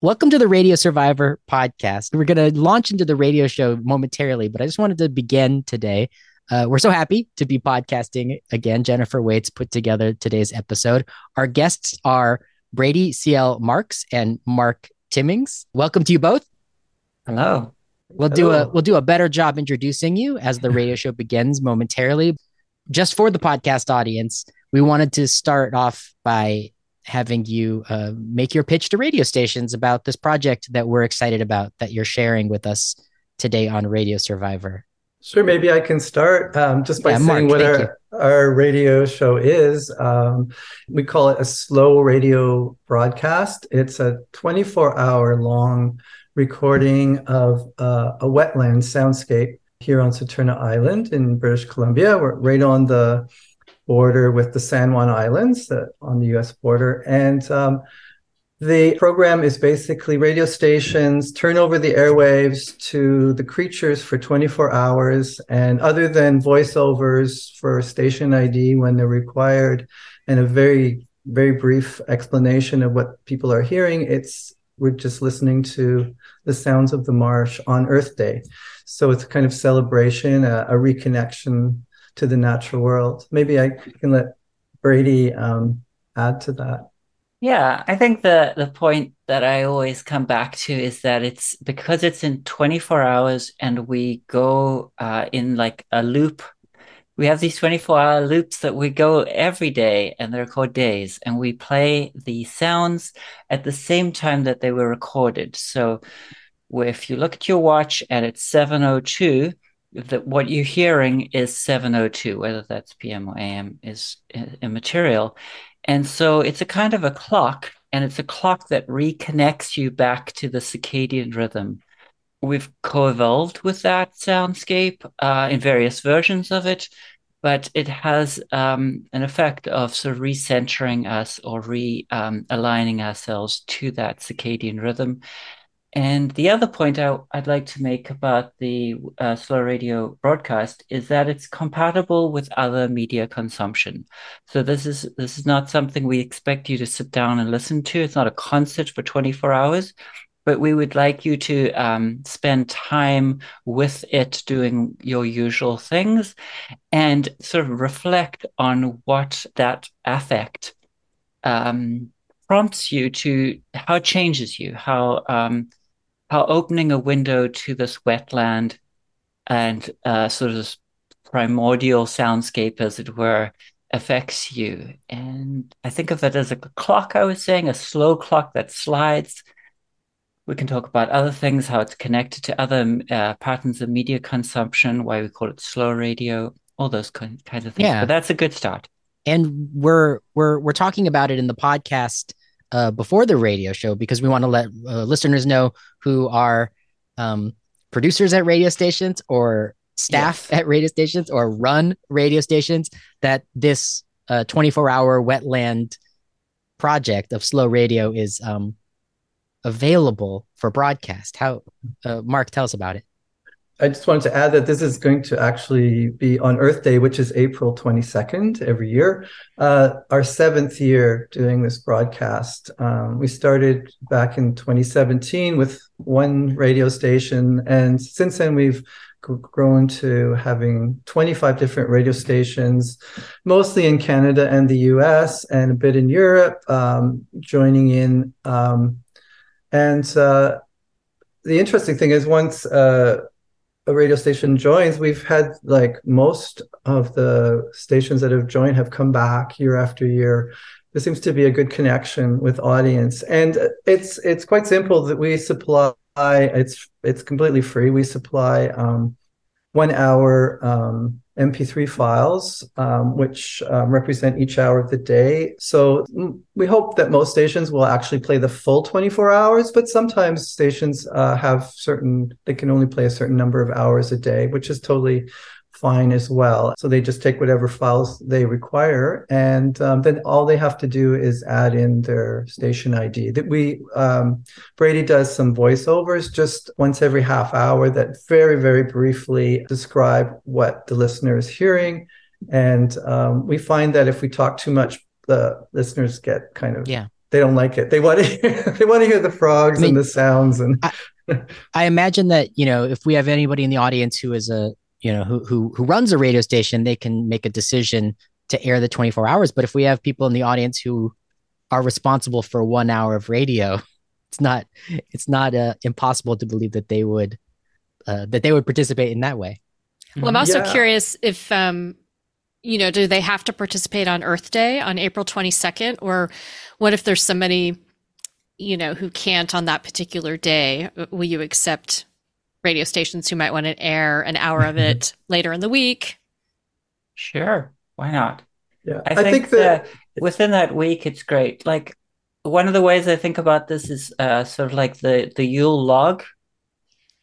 Welcome to the Radio Survivor podcast. We're going to launch into the radio show momentarily, but I just wanted to begin today. We're so happy to be podcasting again. Jennifer Waits put together today's episode. Our guests are Brady C.L. Marks and Mark Timmings. Welcome to you both. Hello. We'll do a better job introducing you as the radio show begins momentarily. Just for the podcast audience, we wanted to start off by having you make your pitch to radio stations about this project that we're excited about that you're sharing with us today on Radio Survivor. Sure, maybe I can start just by saying Mark, what our radio show is. We call it a slow radio broadcast. It's a 24-hour long recording of a wetland soundscape here on Saturna Island in British Columbia. We're right on the border with the San Juan Islands on the US border. And the program is basically radio stations turn over the airwaves to the creatures for 24 hours. And other than voiceovers for station ID when they're required and a very, very brief explanation of what people are hearing, we're just listening to the sounds of the marsh on Earth Day. So it's a kind of celebration, a reconnection to the natural world. Maybe I can let Brady add to that. Yeah, I think the point that I always come back to is that it's because it's in 24 hours and we go in like a loop. We have these 24-hour loops that we go every day, and they're called days, and we play the sounds at the same time that they were recorded. So if you look at your watch and it's 7:02, that what you're hearing is 7:02, whether that's PM or AM is immaterial. And so it's a kind of a clock, and it's a clock that reconnects you back to the circadian rhythm. We've co-evolved with that soundscape in various versions of it, but it has an effect of sort of recentering us or realigning ourselves to that circadian rhythm. And the other point I'd like to make about the slow radio broadcast is that it's compatible with other media consumption. So this is not something we expect you to sit down and listen to. It's not a concert for 24 hours. But we would like you to spend time with it doing your usual things and sort of reflect on what that affect prompts you to, how it changes you, how opening a window to this wetland and sort of this primordial soundscape, as it were, affects you. And I think of it as a clock, I was saying, a slow clock that slides. We can talk about other things, how it's connected to other patterns of media consumption, why we call it slow radio, all those kinds of things. Yeah. But that's a good start. And we're talking about it in the podcast before the radio show because we want to let listeners know who are producers at radio stations or staff at radio stations or run radio stations that this 24-hour wetland project of slow radio is available for broadcast. How, Mark, tell us about it. I just wanted to add that this is going to actually be on Earth Day, which is April 22nd every year. Our seventh year doing this broadcast. We started back in 2017 with one radio station. And since then, we've grown to having 25 different radio stations, mostly in Canada and the US and a bit in Europe, joining in. And the interesting thing is once a radio station joins, we've had like most of the stations that have joined have come back year after year. There seems to be a good connection with audience. And it's quite simple that we supply, it's completely free. We supply 1 hour MP3 files, which represent each hour of the day. So we hope that most stations will actually play the full 24 hours, but sometimes stations they can only play a certain number of hours a day, which is totally fine as well. So they just take whatever files they require. And then all they have to do is add in their station ID. That Brady does some voiceovers just once every half hour that very, very briefly describe what the listener is hearing. And we find that if we talk too much, the listeners get kind of they don't like it. They want to hear, the frogs and the sounds. And I imagine that, you know, if we have anybody in the audience who is a, you know, who runs a radio station, they can make a decision to air the 24 hours. But if we have people in the audience who are responsible for 1 hour of radio, it's not impossible to believe that they would participate in that way. Well, I'm also curious if, you know, do they have to participate on Earth Day on April 22nd? Or what if there's somebody, you know, who can't on that particular day? Will you accept radio stations who might want to air an hour of it later in the week? Sure. Why not? Yeah, I think that within that week, it's great. Like, one of the ways I think about this is sort of like the Yule log.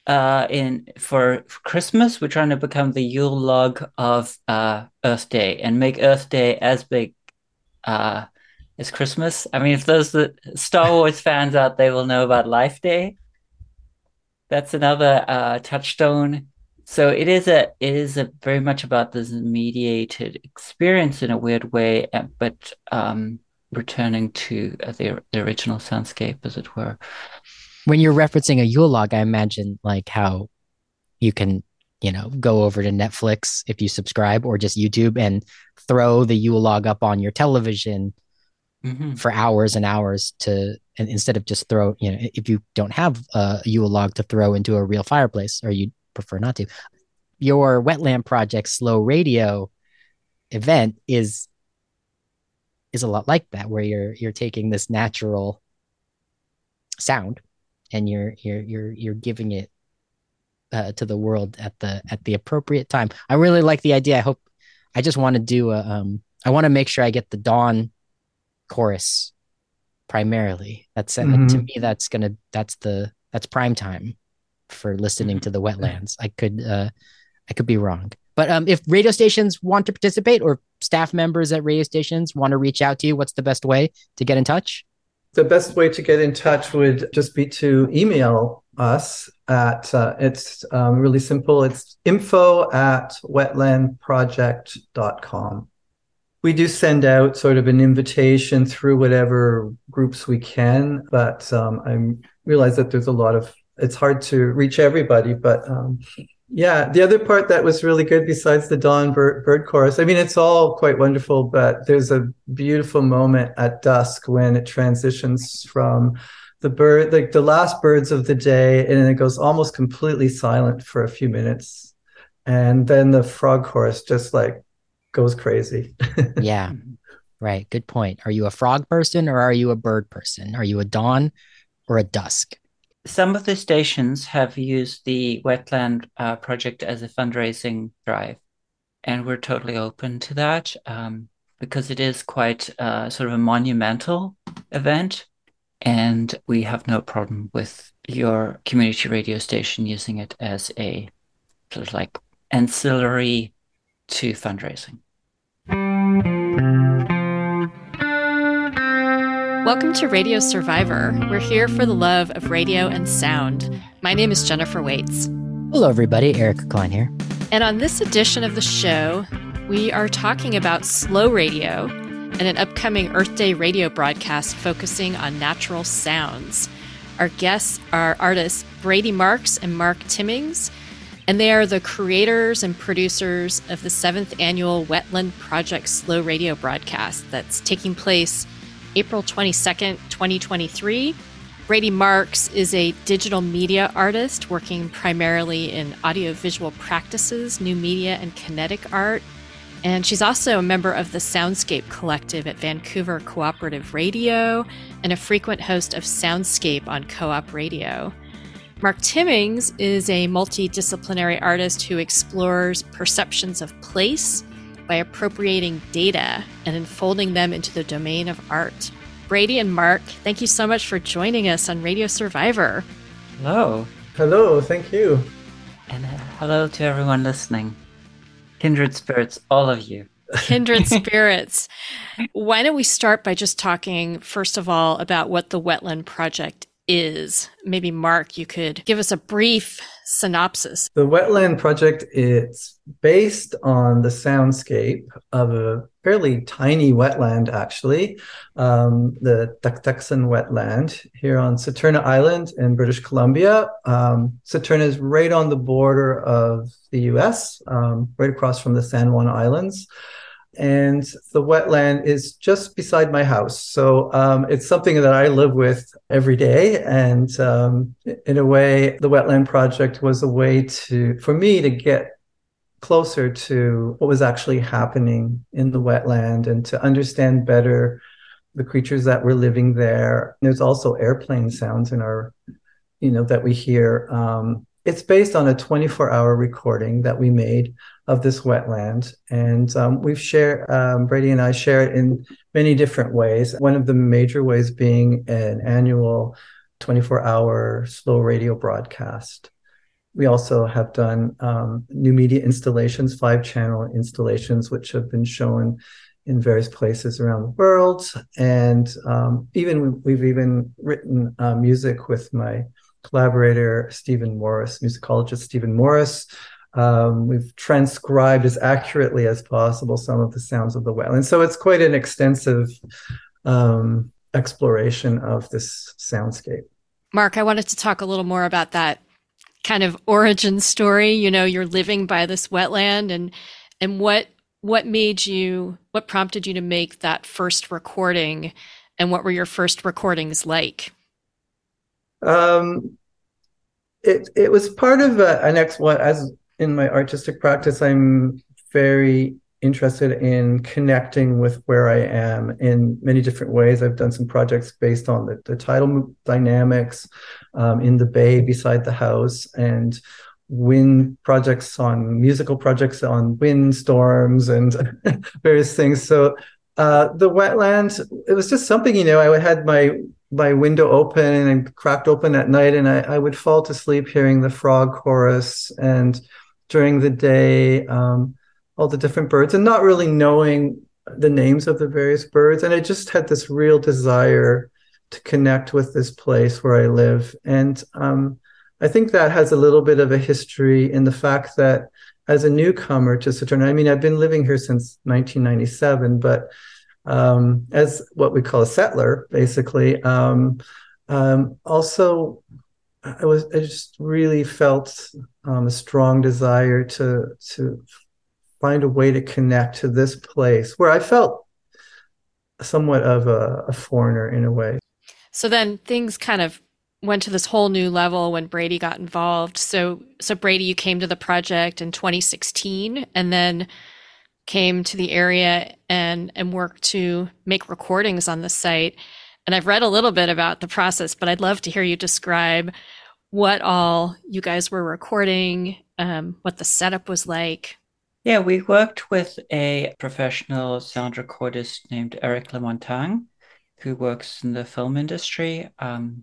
For Christmas, we're trying to become the Yule log of Earth Day and make Earth Day as big as Christmas. I mean, if those Star Wars fans out there will know about Life Day, that's another touchstone. So it is very much about this mediated experience in a weird way, but returning to the original soundscape, as it were. When you're referencing a Yule log, I imagine like how you can, you know, go over to Netflix if you subscribe or just YouTube and throw the Yule log up on your television for hours and hours and instead of just throw, you know, if you don't have a Yule log to throw into a real fireplace or you prefer not to, your Wetland Project Slow Radio event is a lot like that, where you're taking this natural sound and you're giving it to the world at the appropriate time. I really like the idea. I just want to do I want to make sure I get the dawn chorus primarily. That's to me that's prime time for listening to the wetlands. I could be wrong, but if radio stations want to participate or staff members at radio stations want to reach out to you, what's the best way to get in touch? The best way to get in touch would just be to email us at, it's really simple. It's info@wetlandproject.com. We do send out sort of an invitation through whatever groups we can, but I realize that there's it's hard to reach everybody, but yeah, the other part that was really good besides the dawn bird chorus, I mean, it's all quite wonderful, but there's a beautiful moment at dusk when it transitions from the bird, like the last birds of the day, and then it goes almost completely silent for a few minutes. And then the frog chorus just like goes crazy. Yeah, right. Good point. Are you a frog person or are you a bird person? Are you a dawn or a dusk? Some of the stations have used the Wetland Project as a fundraising drive, and we're totally open to that because it is quite sort of a monumental event, and we have no problem with your community radio station using it as a sort of like ancillary to fundraising. Welcome to Radio Survivor. We're here for the love of radio and sound. My name is Jennifer Waits. Hello, everybody. Eric Klein here. And on this edition of the show, we are talking about slow radio and an upcoming Earth Day radio broadcast focusing on natural sounds. Our guests are artists Brady Marks and Mark Timmings, and they are the creators and producers of the 7th Annual Wetland Project Slow Radio broadcast that's taking place April 22nd, 2023. Brady Marks is a digital media artist working primarily in audiovisual practices, new media, and kinetic art. And she's also a member of the Soundscape Collective at Vancouver Cooperative Radio and a frequent host of Soundscape on Co-op Radio. Mark Timmings is a multidisciplinary artist who explores perceptions of place by appropriating data and unfolding them into the domain of art. Brady and Mark, thank you so much for joining us on Radio Survivor. Hello. Hello, thank you. And hello to everyone listening. Kindred spirits, all of you. Kindred spirits. Why don't we start by just talking, first of all, about what the Wetland Project is. Maybe, Mark, you could give us a brief synopsis. The Wetland Project, it's based on the soundscape of a fairly tiny wetland, actually, the Tuktaksen Wetland here on Saturna Island in British Columbia. Saturna is right on the border of the US, right across from the San Juan Islands. And the wetland is just beside my house. So it's something that I live with every day. And in a way, the Wetland Project was a way for me to get closer to what was actually happening in the wetland and to understand better the creatures that were living there. There's also airplane sounds in our, that we hear. It's based on a 24-hour recording that we made of this wetland, and we've shared, Brady and I share it in many different ways. One of the major ways being an annual 24-hour slow radio broadcast. We also have done new media installations, 5-channel installations, which have been shown in various places around the world, and we've even written music with my collaborator, Stephen Morris, musicologist Stephen Morris. We've transcribed as accurately as possible some of the sounds of the wetland. So it's quite an extensive exploration of this soundscape. Mark, I wanted to talk a little more about that kind of origin story. You're living by this wetland, and what prompted you to make that first recording, and what were your first recordings like? It was part of as in my artistic practice, I'm very interested in connecting with where I am in many different ways. I've done some projects based on the tidal dynamics in the bay beside the house, and wind projects on musical projects on wind storms and various things. So the wetland, it was just something, I had my window open and cracked open at night, and I would fall to sleep hearing the frog chorus, and during the day, all the different birds, and not really knowing the names of the various birds. And I just had this real desire to connect with this place where I live. And I think that has a little bit of a history in the fact that as a newcomer to Saturna, I've been living here since 1997, but as what we call a settler, basically. Also, I just really felt a strong desire to find a way to connect to this place where I felt somewhat of a foreigner in a way. So then things kind of went to this whole new level when Brady got involved. So Brady, you came to the project in 2016, and then came to the area and worked to make recordings on the site. And I've read a little bit about the process, but I'd love to hear you describe what all you guys were recording, what the setup was like. Yeah, we worked with a professional sound recordist named Eric LaMontagne, who works in the film industry. I've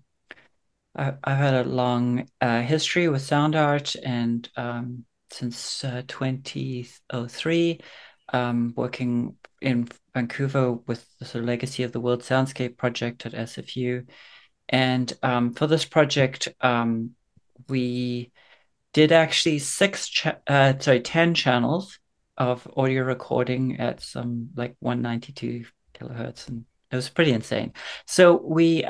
had a long history with sound art, and since 2003, working in Vancouver with the sort of legacy of the World Soundscape Project at SFU. And for this project, we did actually 10 channels of audio recording at some 192 kilohertz. And it was pretty insane. So we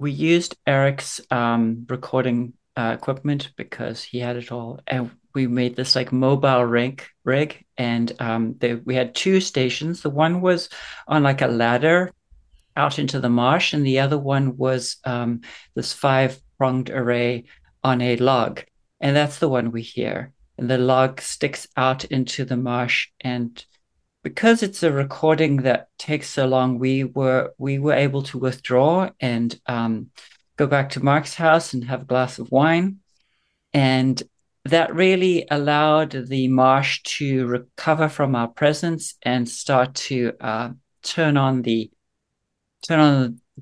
used Eric's recording equipment because he had it all. And we made this mobile rig, and we had two stations. The one was on a ladder out into the marsh, and the other one was this 5-pronged array on a log. And that's the one we hear. And the log sticks out into the marsh. And because it's a recording that takes so long, we were able to withdraw and go back to Mark's house and have a glass of wine. And that really allowed the marsh to recover from our presence and start to turn on the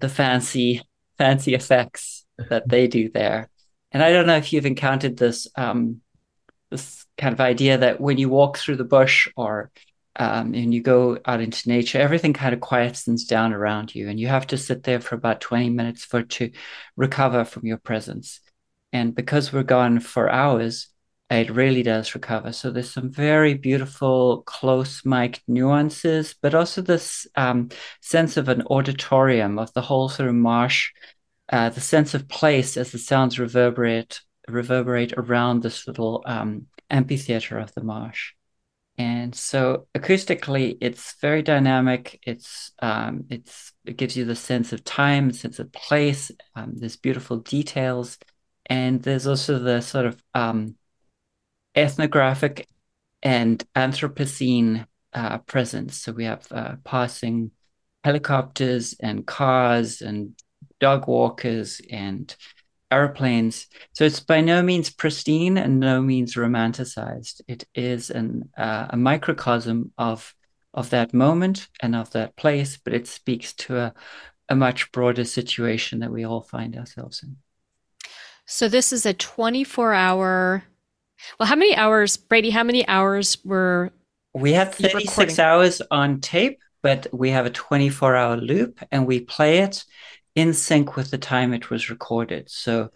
fancy effects that they do there. And I don't know if you've encountered this kind of idea that when you walk through the bush or and you go out into nature, everything kind of quietens down around you, and you have to sit there for about 20 minutes for it to recover from your presence. And because we're gone for hours, it really does recover. So there's some very beautiful close mic nuances, but also this sense of an auditorium, of the whole sort of marsh, the sense of place as the sounds reverberate around this little amphitheater of the marsh. And so acoustically, it's very dynamic. It gives you the sense of time, sense of place. There's beautiful details. And there's also the sort of ethnographic and Anthropocene presence. So we have passing helicopters and cars and dog walkers and airplanes. So it's by no means pristine and no means romanticized. It is a microcosm of that moment and of that place, but it speaks to a much broader situation that we all find ourselves in. So this is a 24-hour. Well, how many hours, Brady? How many hours were we have 36 recording? Hours on tape, but we have a 24-hour loop, and we play it in sync with the time it was recorded. So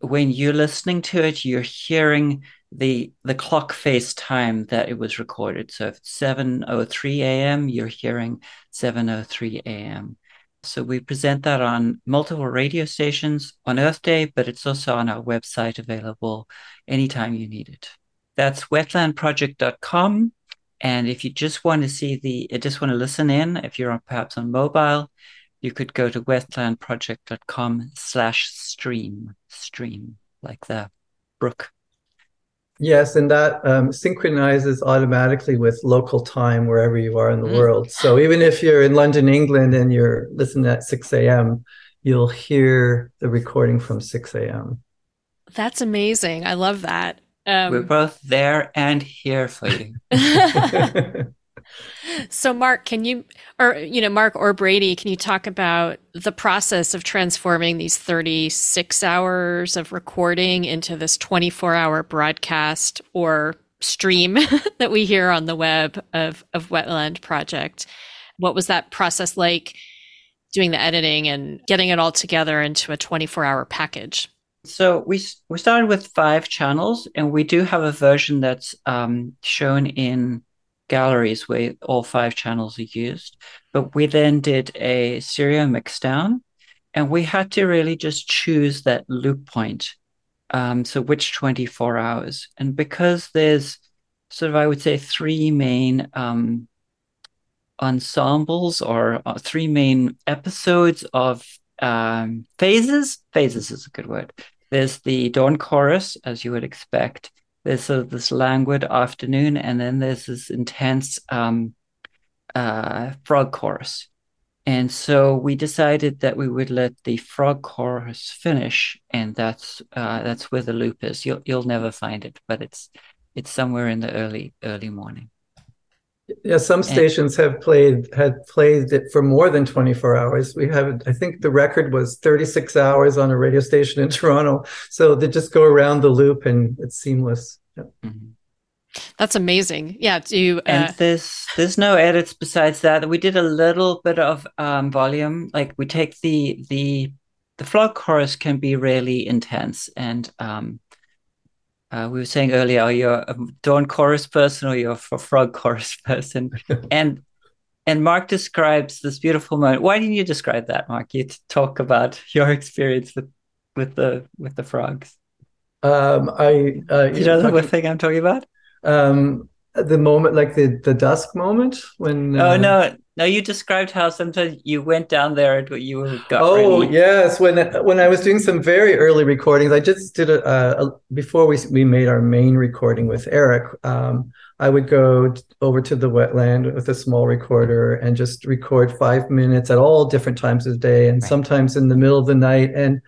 when you're listening to it, you're hearing the clock face time that it was recorded. So if it's 7:03 a.m., you're hearing 7:03 a.m. So we present that on multiple radio stations on Earth Day, but it's also on our website available anytime you need it. That's wetlandproject.com. And if you just want to listen in, if you're perhaps on mobile, you could go to wetlandproject.com/stream, stream, like the brook. Yes, and that synchronizes automatically with local time wherever you are in the world. So even if you're in London, England, and you're listening at 6 a.m., you'll hear the recording from 6 a.m. That's amazing. I love that. We're both there and here for you. So Mark, Mark or Brady, can you talk about the process of transforming these 36 hours of recording into this 24-hour broadcast or stream that we hear on the web of Wetland Project? What was that process like, doing the editing and getting it all together into a 24-hour package? So we started with 5 channels, and we do have a version that's shown in galleries where all 5 channels are used. But we then did a stereo mixdown, and we had to really just choose that loop point. So which 24 hours? And because there's sort of, I would say, 3 main ensembles or 3 main episodes of phases. Phases is a good word. There's the dawn chorus, as you would expect. There's sort of this languid afternoon, and then there's this intense frog chorus. And so we decided that we would let the frog chorus finish, and that's where the loop is. You'll never find it, but it's somewhere in the early morning. Yeah, some stations had played it for more than 24 hours. We have, I think the record was 36 hours on a radio station in Toronto. So they just go around the loop and it's seamless. Yeah. Mm-hmm. That's amazing. Yeah. And there's no edits besides that. We did a little bit of volume. Like we take the frog chorus can be really intense, and we were saying earlier, are you a dawn chorus person or you're a frog chorus person? and Mark describes this beautiful moment. Why didn't you describe that, Mark? You talk about your experience with the frogs. You know the thing I'm talking about? The moment, like the dusk moment when. Oh no. Now, you described how sometimes you went down there and you were gut-wrenching. Oh, yes. When I was doing some very early recordings, I just did before we made our main recording with Eric, I would go over to the wetland with a small recorder and just record 5 minutes at all different times of day, and sometimes in the middle of the night. And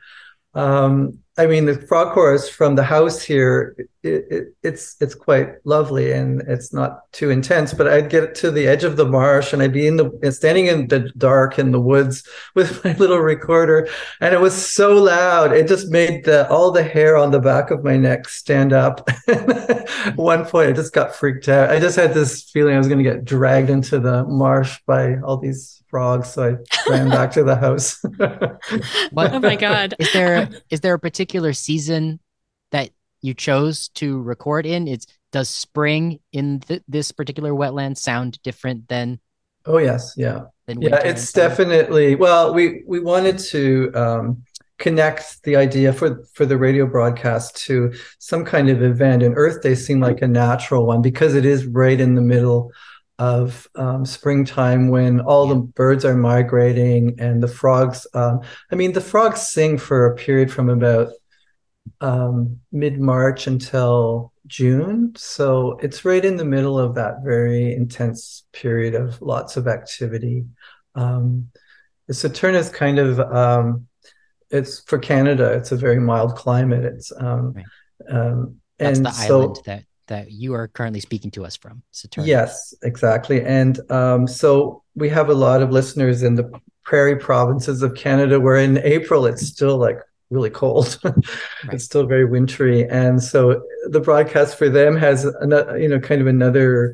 the frog chorus from the house here, it's quite lovely and it's not too intense, but I'd get to the edge of the marsh and I'd be standing in the dark in the woods with my little recorder, and it was so loud. It just made all the hair on the back of my neck stand up. at one point, I just got freaked out. I just had this feeling I was going to get dragged into the marsh by all these frogs. So I ran back to the house. What, oh my God. Is there a particular season that you chose to record in? Does spring in this particular wetland sound different than? Oh, yes. Yeah. Yeah, it's definitely, well, we wanted to connect the idea for the radio broadcast to some kind of event, and Earth Day seemed like a natural one because it is right in the middle of springtime when all the birds are migrating and the frogs, the frogs sing for a period from about mid-March until June. So it's right in the middle of that very intense period of lots of activity. The Saturna is kind of, it's for Canada, it's a very mild climate. It's that's and the island that you are currently speaking to us from, Saturna. Yes, exactly. And so we have a lot of listeners in the prairie provinces of Canada where in April it's still like really cold. It's still very wintry. And so the broadcast for them has another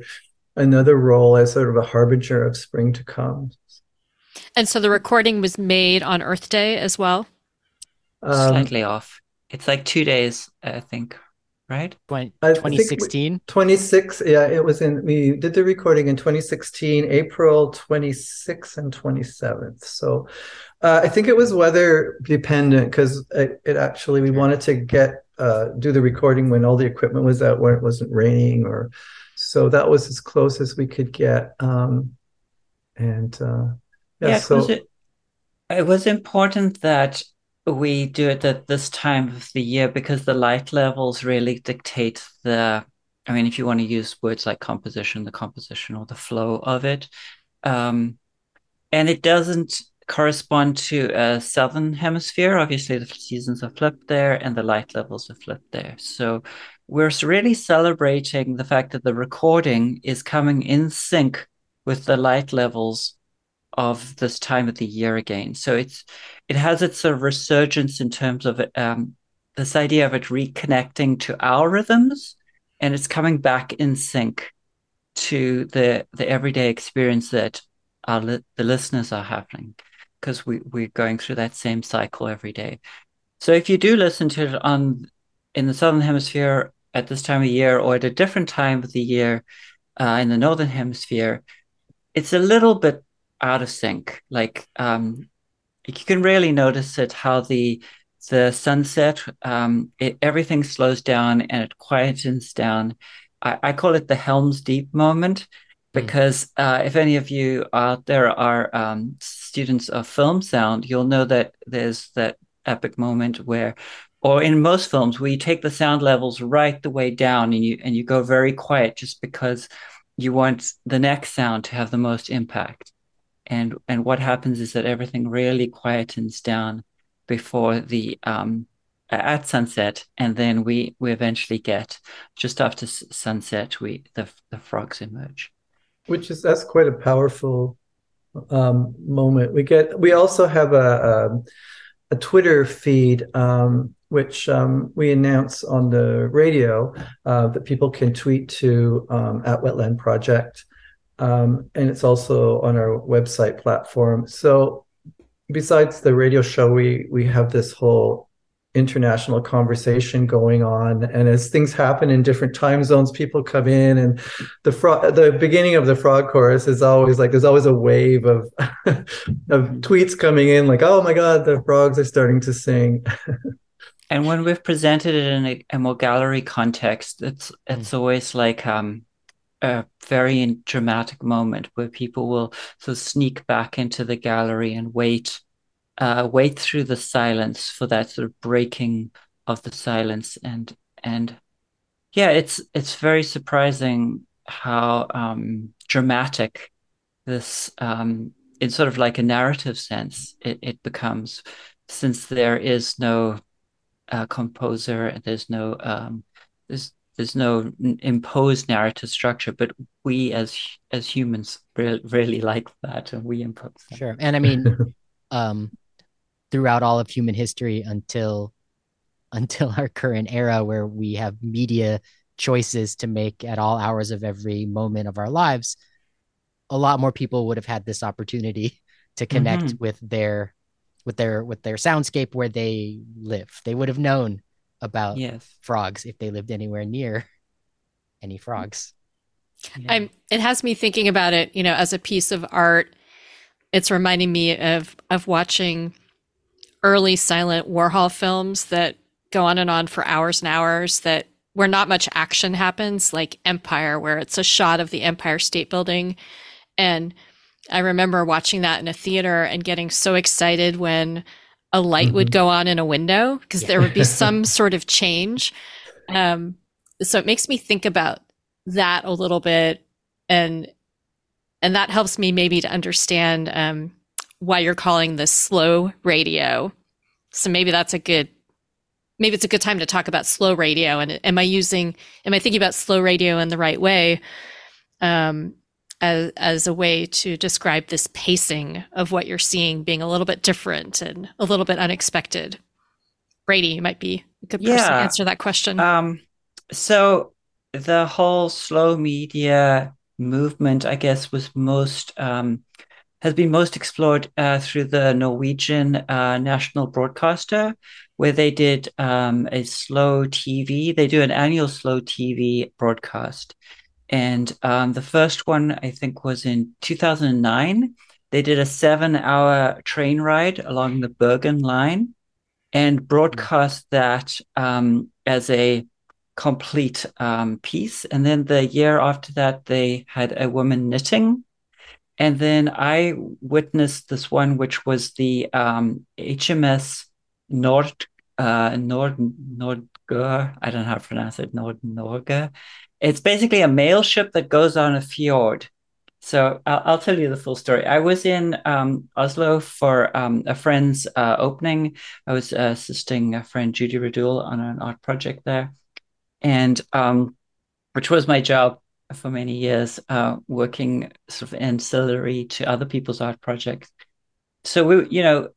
role as sort of a harbinger of spring to come. And so the recording was made on Earth Day as well? Slightly off. It's like 2 days, I think, right? 2016? 26, yeah. It was we did the recording in 2016, April 26th and 27th. So I think it was weather dependent because we wanted to do the recording when all the equipment was out, where it wasn't raining, or so that was as close as we could get. It was important that we do it at this time of the year because the light levels really dictate if you want to use words like composition, the composition or the flow of it. And it doesn't correspond to a southern hemisphere. Obviously, the seasons are flipped there and the light levels are flipped there. So we're really celebrating the fact that the recording is coming in sync with the light levels of this time of the year again. So it has its sort of resurgence in terms of this idea of it reconnecting to our rhythms, and it's coming back in sync to the everyday experience that the listeners are having, because we're going through that same cycle every day. So if you do listen to it in the Southern Hemisphere at this time of year or at a different time of the year in the Northern Hemisphere, it's a little bit out of sync. Like you can really notice it, how the sunset, everything slows down and it quietens down. I call it the Helm's Deep moment, because if any of you out there are students of film sound, you'll know that there's that epic moment where, or in most films, where you take the sound levels right the way down and you go very quiet just because you want the next sound to have the most impact. And what happens is that everything really quietens down before at sunset, and then we eventually get just after sunset the frogs emerge, that's quite a powerful moment. We also have a Twitter feed which we announce on the radio that people can tweet to at Wetland Project. And it's also on our website platform. So besides the radio show, we have this whole international conversation going on. And as things happen in different time zones, people come in, and the beginning of the frog chorus is always like, there's always a wave of of tweets coming in like, oh my God, the frogs are starting to sing. And when we've presented it in a more gallery context, it's always like, a very dramatic moment where people will sort of sneak back into the gallery and wait through the silence for that sort of breaking of the silence, and it's very surprising how dramatic this in sort of like a narrative sense it becomes, since there is no composer and there's no there's no imposed narrative structure, but we as humans really like that, and we impose that. Sure. And throughout all of human history until our current era, where we have media choices to make at all hours of every moment of our lives, a lot more people would have had this opportunity to connect mm-hmm. with their soundscape where they live. They would have known about frogs if they lived anywhere near any frogs. Yeah. It has me thinking about it, you know, as a piece of art. It's reminding me of watching early silent Warhol films that go on and on for hours and hours, that where not much action happens, like Empire, where it's a shot of the Empire State Building. And I remember watching that in a theater and getting so excited when a light mm-hmm. would go on in a window, because there would be some sort of change. So it makes me think about that a little bit, and that helps me maybe to understand why you're calling this slow radio. So maybe it's a good time to talk about slow radio. And am I thinking about slow radio in the right way, as a way to describe this pacing of what you're seeing being a little bit different and a little bit unexpected? Brady, you might be a good person to answer that question. So the whole slow media movement, I guess, was has been most explored through the Norwegian national broadcaster, where they did a slow TV. They do an annual slow TV broadcast. And the first one, I think, was in 2009. They did a 7-hour train ride along the Bergen line and broadcast that as a complete piece. And then the year after that, they had a woman knitting. And then I witnessed this one, which was the HMS Nordnorge. I don't know how to pronounce it. Nordnorge. It's basically a mail ship that goes on a fjord. So I'll tell you the full story. I was in Oslo for a friend's opening. I was assisting a friend, Judy Radul, on an art project there, and which was my job for many years, working sort of ancillary to other people's art projects. So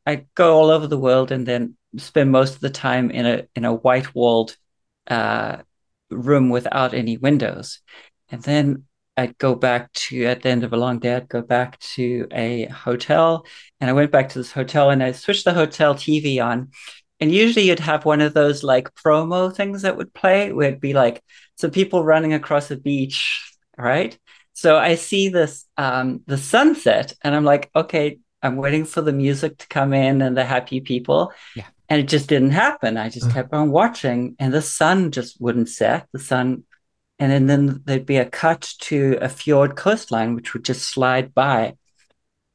I go all over the world and then spend most of the time in a white-walled room without any windows. And then I'd go back to, at the end of a long day, I'd go back to a hotel. And I went back to this hotel and I switched the hotel TV on. And usually you'd have one of those like promo things that would play, where it'd be like some people running across a beach, right? So I see this, the sunset, and I'm like, okay, I'm waiting for the music to come in and the happy people. Yeah. And it just didn't happen. I just kept on watching, and the sun just wouldn't set. And then there'd be a cut to a fjord coastline, which would just slide by.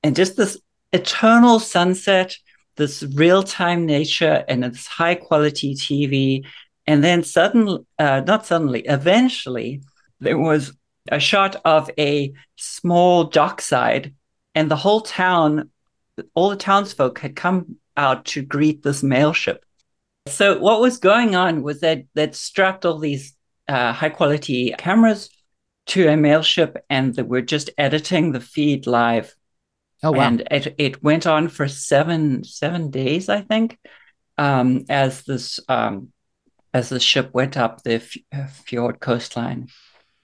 And just this eternal sunset, this real-time nature, and this high-quality TV. And then eventually, there was a shot of a small dockside, and the whole town, all the townsfolk had come out to greet this mail ship. So what was going on was that they'd strapped all these high-quality cameras to a mail ship, and they were just editing the feed live. Oh, wow. And it went on for seven days, I think, as the ship went up the fjord coastline.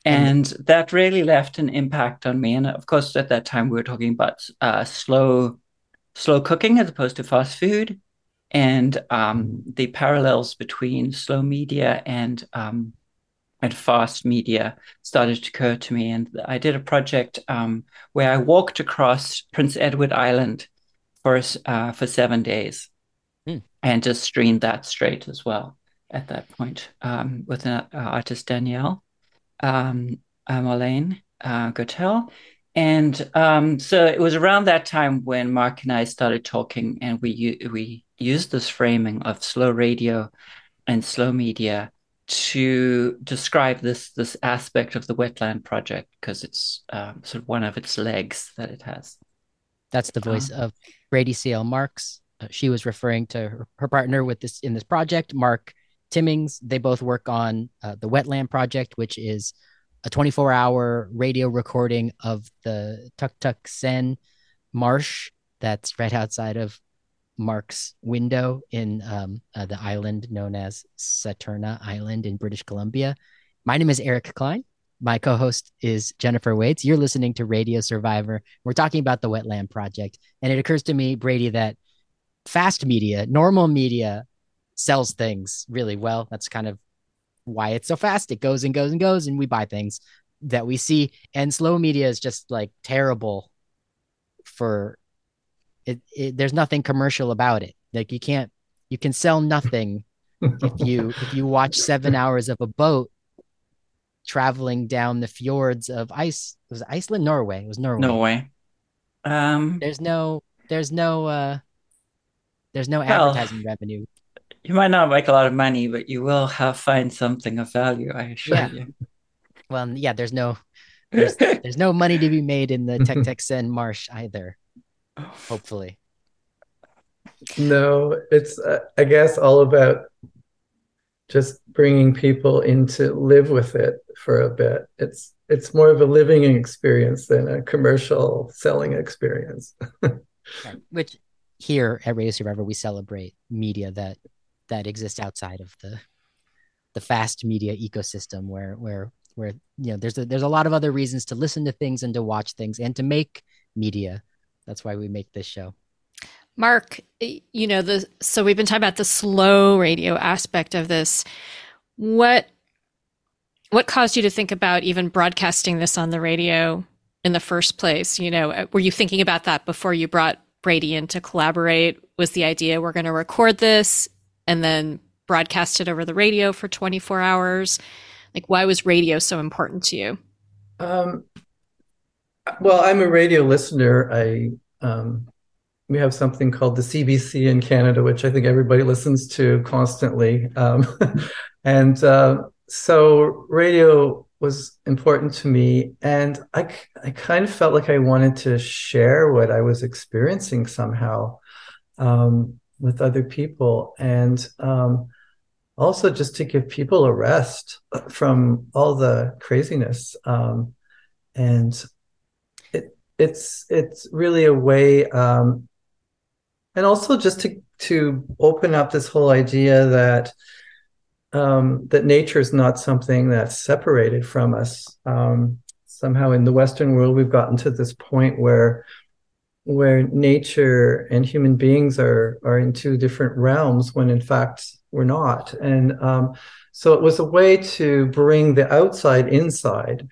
And that really left an impact on me. And of course, at that time, we were talking about slow cooking as opposed to fast food, and the parallels between slow media and fast media started to occur to me. And I did a project where I walked across Prince Edward Island for 7 days and just streamed that straight as well at that point with an artist, Danielle Marlene Gautel. And so it was around that time when Mark and I started talking, and we used this framing of slow radio and slow media to describe this aspect of the wetland project, because it's sort of one of its legs that it has. That's the voice of Brady C.L. Marks. She was referring to her partner in this project, Mark Timmings. They both work on the Wetland Project, which is a 24-hour radio recording of the Tuktaksen Marsh that's right outside of Mark's window in the island known as Saturna Island in British Columbia. My name is Eric Klein. My co-host is Jennifer Waits. You're listening to Radio Survivor. We're talking about the Wetland Project. And it occurs to me, Brady, that fast media, normal media sells things really well. That's kind of why it's so fast. It goes and goes and goes, and we buy things that we see. And slow media is just like terrible for it. There's nothing commercial about it. Like you can sell nothing. If you watch 7 hours of a boat traveling down the fjords of Norway. It was Norway. Norway. There's no advertising revenue. You might not make a lot of money, but you will find something of value, I assure you. Well, yeah, there's no money to be made in the Tuktaksen Marsh either. Hopefully. No, it's I guess all about just bringing people in to live with it for a bit. It's more of a living experience than a commercial selling experience. Right. Which here at Radio Survivor we celebrate media that exists outside of the fast media ecosystem, where you know there's a lot of other reasons to listen to things and to watch things and to make media. That's why we make this show. Mark, you know, so we've been talking about the slow radio aspect of this. What caused you to think about even broadcasting this on the radio in the first place? You know, were you thinking about that before you brought Brady in to collaborate? Was the idea we're going to record this and then broadcast it over the radio for 24 hours? Like, why was radio so important to you? Well, I'm a radio listener. We have something called the CBC in Canada, which I think everybody listens to constantly. So radio was important to me. And I kind of felt like I wanted to share what I was experiencing somehow with other people. And also just to give people a rest from all the craziness. It's really a way... and also just to open up this whole idea that that nature is not something that's separated from us. Somehow in the Western world, we've gotten to this point where nature and human beings are in two different realms when in fact we're not. And so it was a way to bring the outside inside,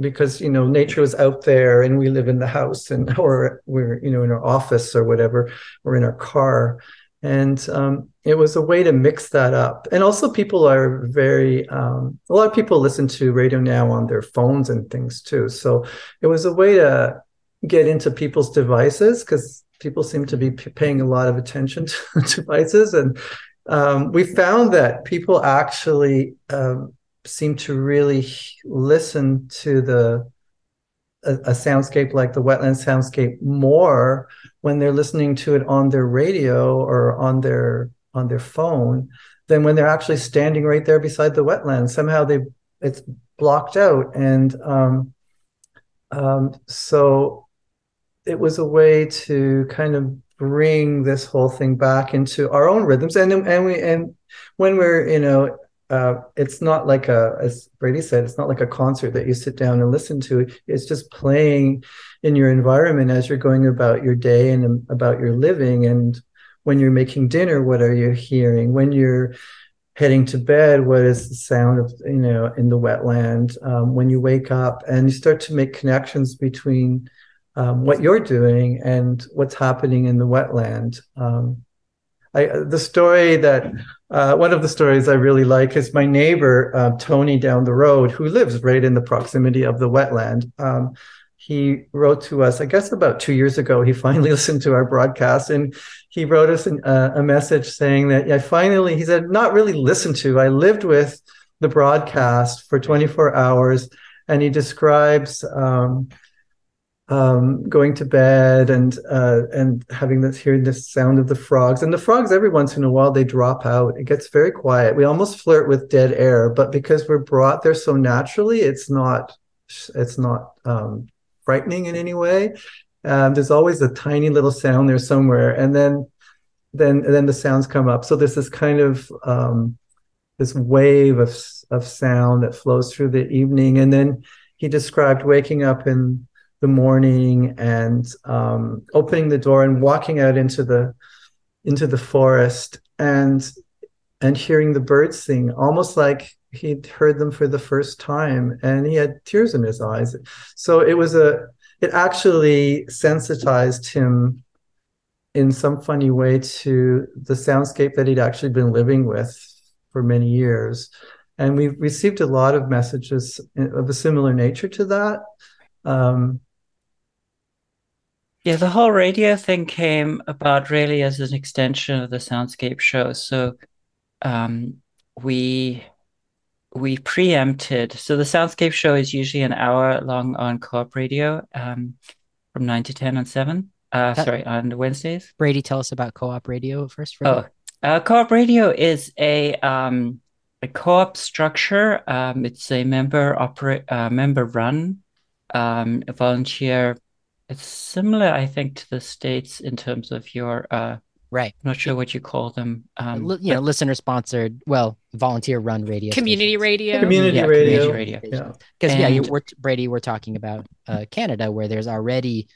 because, you know, nature is out there and we live in the house and or we're, you know, in our office or whatever, or in our car. And it was a way to mix that up. And also people are very, a lot of people listen to radio now on their phones and things too. So it was a way to get into people's devices because people seem to be paying a lot of attention to devices. And we found that people actually... seem to really listen to a soundscape like the Wetland Soundscape more when they're listening to it on their radio or on their phone than when they're actually standing right there beside the wetland. Somehow it's blocked out, and so it was a way to kind of bring this whole thing back into our own rhythms. And when we're, you know. It's not like as Brady said, it's not like a concert that you sit down and listen to. It's just playing in your environment as you're going about your day and about your living. And when you're making dinner, what are you hearing? When you're heading to bed, what is the sound of, you know, in the wetland? When you wake up, and you start to make connections between what you're doing and what's happening in the wetland. The story that one of the stories I really like is my neighbor, Tony down the road, who lives right in the proximity of the wetland. He wrote to us, I guess about 2 years ago, he finally listened to our broadcast, and he wrote us a message saying that he said, not really listened to, I lived with the broadcast for 24 hours. And he describes going to bed and having hearing the sound of the frogs. And the frogs, every once in a while, they drop out. It gets very quiet. We almost flirt with dead air, but because we're brought there so naturally, it's not frightening in any way. There's always a tiny little sound there somewhere, and then the sounds come up. So there's this kind of this wave of sound that flows through the evening. And then he described waking up in the morning and opening the door and walking out into the forest and hearing the birds sing, almost like he'd heard them for the first time, and he had tears in his eyes. So it actually sensitized him in some funny way to the soundscape that he'd actually been living with for many years. And we received a lot of messages of a similar nature to that. Yeah, the whole radio thing came about really as an extension of the Soundscape show. So we preempted. So the Soundscape show is usually an hour long on co-op radio from 9 to 10 on 7. On Wednesdays. Brady, tell us about co-op radio first. Co-op radio is a co-op structure. It's a member-run, a volunteer. It's similar, I think, to the States in terms of your right. I'm not sure what you call them. Listener-sponsored. Well, volunteer-run radio. Community radio. Because Brady, we're talking about Canada, where there's already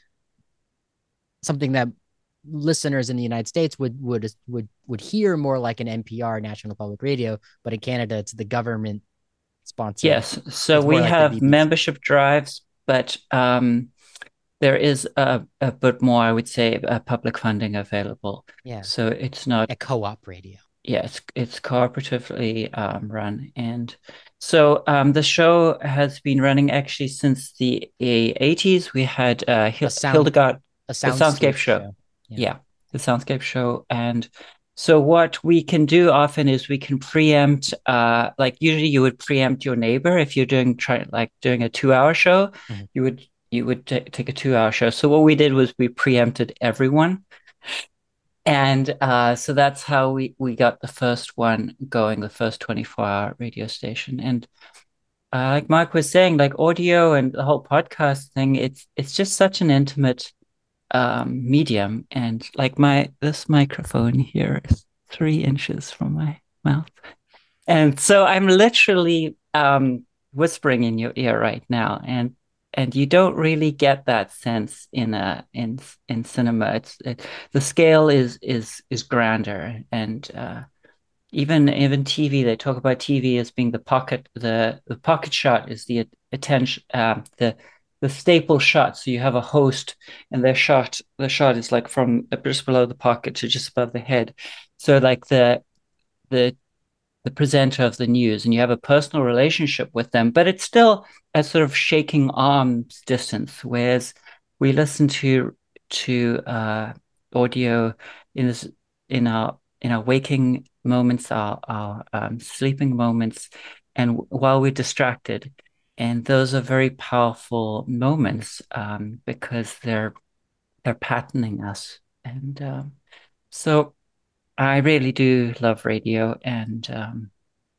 something that listeners in the United States would hear more like an NPR, National Public Radio, but in Canada, it's the government sponsored. Yes, so we have membership drives, but there is a bit more, I would say, public funding available. Yeah. So it's not a co-op radio. Yeah, it's cooperatively run, and so the show has been running actually since the 80s. We had Hildegard. The Soundscape show. Yeah, the Soundscape show. And so what we can do often is we can preempt, like usually you would preempt your neighbor. If you're doing a 2-hour show, mm-hmm. you would take a 2-hour show. So what we did was we preempted everyone. And so that's how we got the first one going, the first 24-hour radio station. And like Mark was saying, like audio and the whole podcast thing, it's just such an intimate medium, and like this microphone here is 3 inches from my mouth, and so I'm literally whispering in your ear right now, and you don't really get that sense in cinema. The scale is grander, and even TV, they talk about TV as being the pocket shot is the attention the staple shot. So you have a host, and the shot is like from just below the pocket to just above the head. So like the presenter of the news, and you have a personal relationship with them, but it's still a sort of shaking arms distance. Whereas we listen to audio in our waking moments, our sleeping moments, and while we're distracted. And those are very powerful moments because they're patterning us. And so I really do love radio. And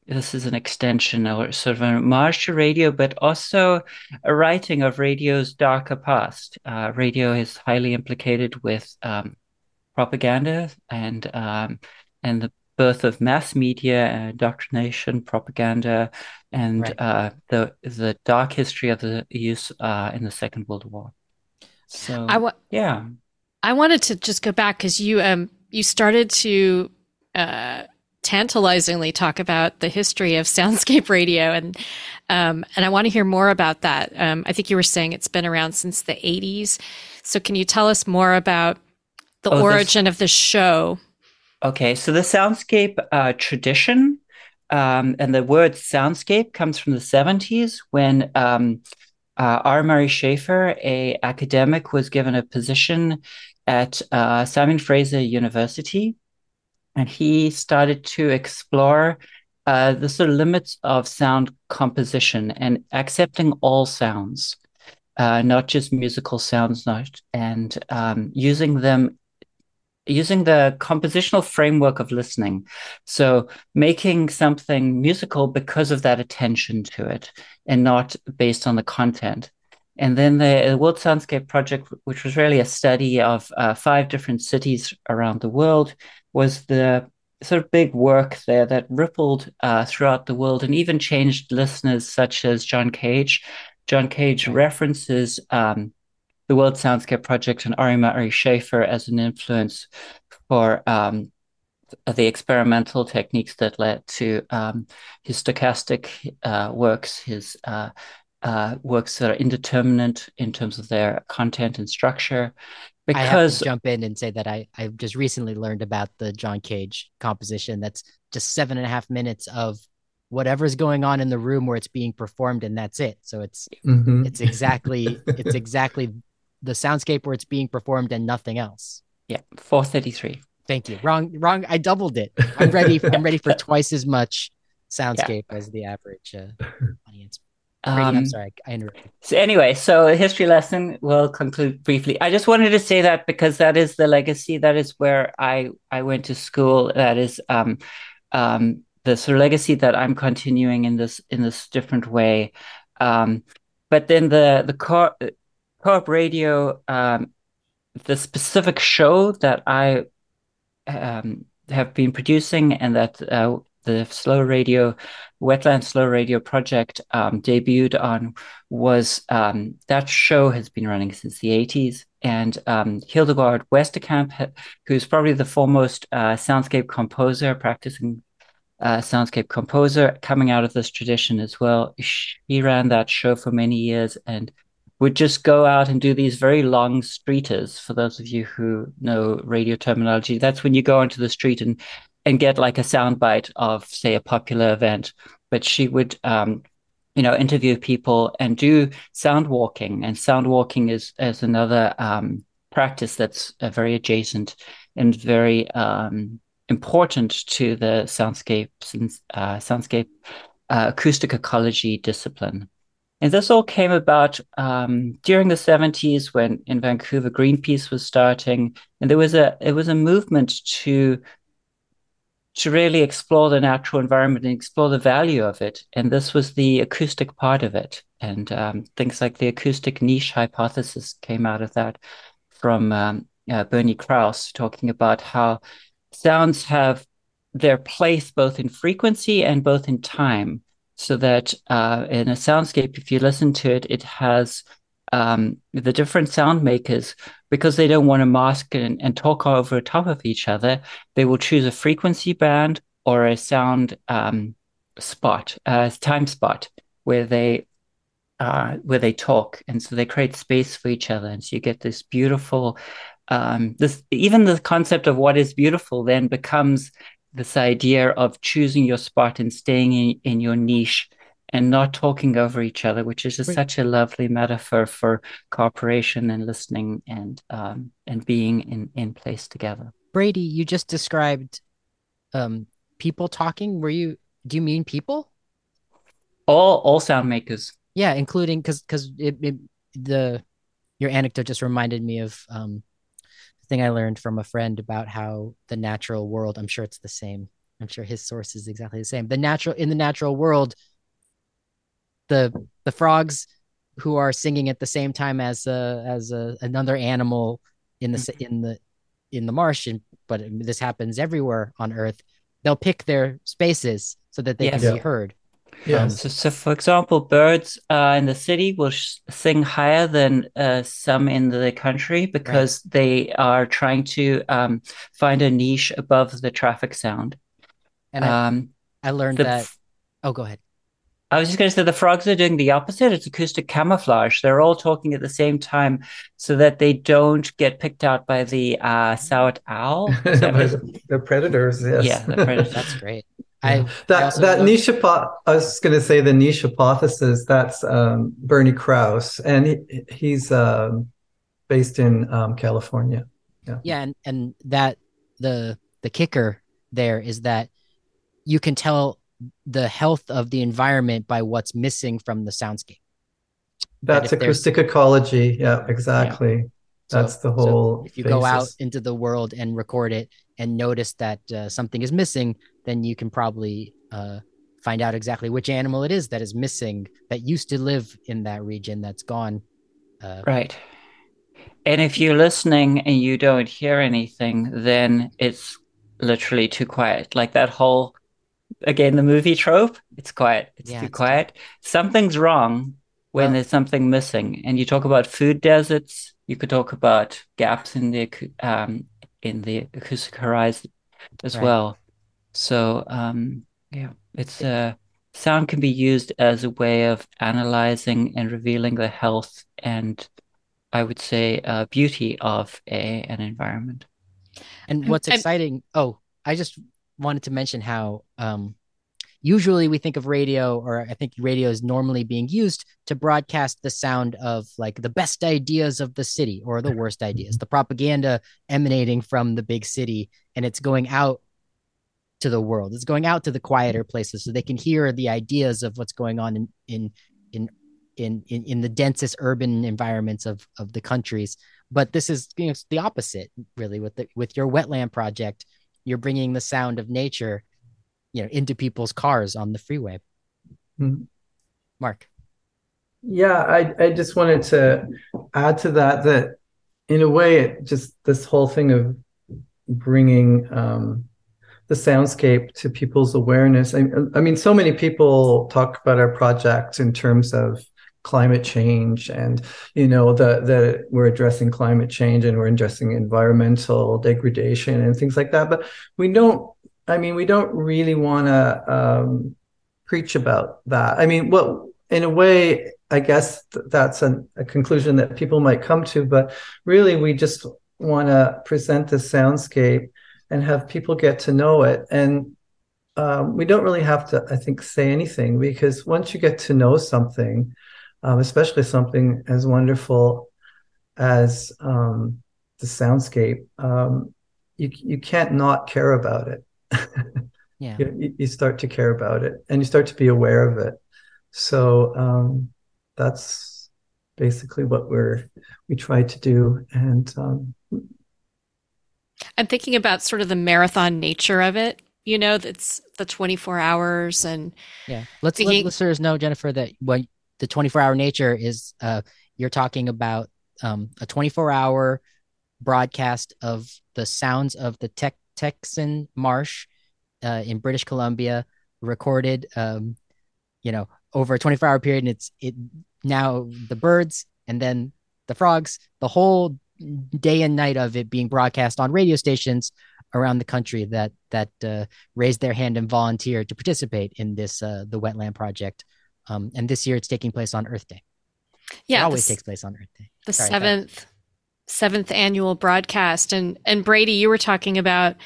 this is an extension or sort of an homage to radio, but also a writing of radio's darker past. Radio is highly implicated with propaganda and the birth of mass media, indoctrination, propaganda, and right. The dark history of the use in the Second World War. So I wanted to just go back because you started to tantalizingly talk about the history of Soundscape Radio, and I want to hear more about that. I think you were saying it's been around since the 80s. So can you tell us more about the origin of the show? Okay, so the Soundscape tradition, and the word Soundscape comes from the 70s when R. Murray Schafer, an academic, was given a position at Simon Fraser University, and he started to explore the sort of limits of sound composition and accepting all sounds, not just musical sounds, and using them. Using the compositional framework of listening. So making something musical because of that attention to it and not based on the content. And then the World Soundscape Project, which was really a study of 5 different cities around the world, was the sort of big work there that rippled throughout the world and even changed listeners such as John Cage. John Cage references the World Soundscape Project and R. Murray Schafer as an influence for the experimental techniques that led to his stochastic works, his works that are indeterminate in terms of their content and structure. Because I have to jump in and say that I just recently learned about the John Cage composition. That's just 7.5 minutes of whatever's going on in the room where it's being performed, and that's it. So it's it's exactly the soundscape where it's being performed and nothing else. Yeah, 4:33. Thank you. Wrong. I doubled it. I'm ready for twice as much soundscape as the average audience. I'm sorry, I interrupted. So anyway, so a history lesson will conclude briefly. I just wanted to say that because that is the legacy. That is where I went to school. That is the sort of legacy that I'm continuing in this different way. But then the co-op radio, the specific show that I have been producing and that the Slow Radio, Wetland Slow Radio project debuted on was, that show has been running since the 80s. And Hildegard Westerkamp, who's probably the foremost soundscape composer, practicing soundscape composer, coming out of this tradition as well. She ran that show for many years and would just go out and do these very long streeters. For those of you who know radio terminology, that's when you go onto the street and get like a soundbite of, say, a popular event. But she would, interview people and do sound walking. And sound walking is another practice that's very adjacent and very important to the soundscapes and soundscape acoustic ecology discipline. And this all came about during the 70s when in Vancouver, Greenpeace was starting. And it was a movement to really explore the natural environment and explore the value of it. And this was the acoustic part of it. And things like the acoustic niche hypothesis came out of that from Bernie Krause, talking about how sounds have their place both in frequency and both in time. So that in a soundscape, if you listen to it, it has the different sound makers, because they don't want to mask and talk over top of each other, they will choose a frequency band or a sound spot, time spot, where they talk. And so they create space for each other. And so you get this beautiful, even the concept of what is beautiful then becomes this idea of choosing your spot and staying in your niche and not talking over each other, which is just such a lovely metaphor for cooperation and listening and being in place together. Brady, you just described people talking. Do you mean people? All sound makers. Yeah, including because your anecdote just reminded me of the thing I learned from a friend about how the natural world. I'm sure it's the same. I'm sure his source is exactly the same. In the natural world. The frogs who are singing at the same time as another animal in the marsh, but this happens everywhere on Earth. They'll pick their spaces so that they can be heard. Yeah. So for example, birds in the city will sing higher than some in the country because they are trying to find a niche above the traffic sound. And I learned that. Oh, go ahead. I was just going to say the frogs are doing the opposite. It's acoustic camouflage. They're all talking at the same time so that they don't get picked out by the soured owl. The predators, yes. Yeah, the predators. That's great. The niche hypothesis, that's Bernie Krause, and he's based in California. Yeah, and that the kicker there is that you can tell the health of the environment by what's missing from the soundscape. That's acoustic ecology. Yeah, exactly. Yeah. That's the whole. So if you go out into the world and record it and notice that something is missing, then you can probably find out exactly which animal it is that is missing, that used to live in that region that's gone. Right. And if you're listening and you don't hear anything, then it's literally too quiet. Like that whole, again, the movie trope, it's quiet, it's too quiet. Something's wrong when there's something missing. And you talk about food deserts, you could talk about gaps in the acoustic horizon as well. So it's sound can be used as a way of analyzing and revealing the health and, I would say, beauty of an environment. And what's exciting, I just wanted to mention how usually we think of radio, or I think radio is normally being used to broadcast the sound of like the best ideas of the city or the worst ideas, the propaganda emanating from the big city, and it's going out to the world. It's going out to the quieter places so they can hear the ideas of what's going on in the densest urban environments of the countries. But this is the opposite, really. With your wetland project, you're bringing the sound of nature, into people's cars on the freeway. Mm-hmm. Mark. Yeah, I just wanted to add to that in a way, it just this whole thing of bringing the soundscape to people's awareness. I mean, so many people talk about our project in terms of climate change and, that we're addressing climate change and we're addressing environmental degradation and things like that. But we don't really want to preach about that. I mean, well, in a way, I guess that's a conclusion that people might come to, but really we just want to present the soundscape and have people get to know it. And we don't really have to, I think, say anything, because once you get to know something, especially something as wonderful as the soundscape, you can't not care about it. Yeah, you start to care about it, and you start to be aware of it. So that's basically what we try to do. And I'm thinking about sort of the marathon nature of it. That's the 24 hours, and let's let listeners know, Jennifer, that when the 24-hour nature is, you're talking about a 24-hour broadcast of the sounds of the Tuktaksen Marsh in British Columbia, recorded, over a 24-hour period. And it's now the birds and then the frogs, the whole day and night of it being broadcast on radio stations around the country that raised their hand and volunteered to participate in this, the wetland project. And this year it's taking place on Earth Day. Yeah. It always takes place on Earth Day. The seventh annual broadcast. And Brady, you were talking about,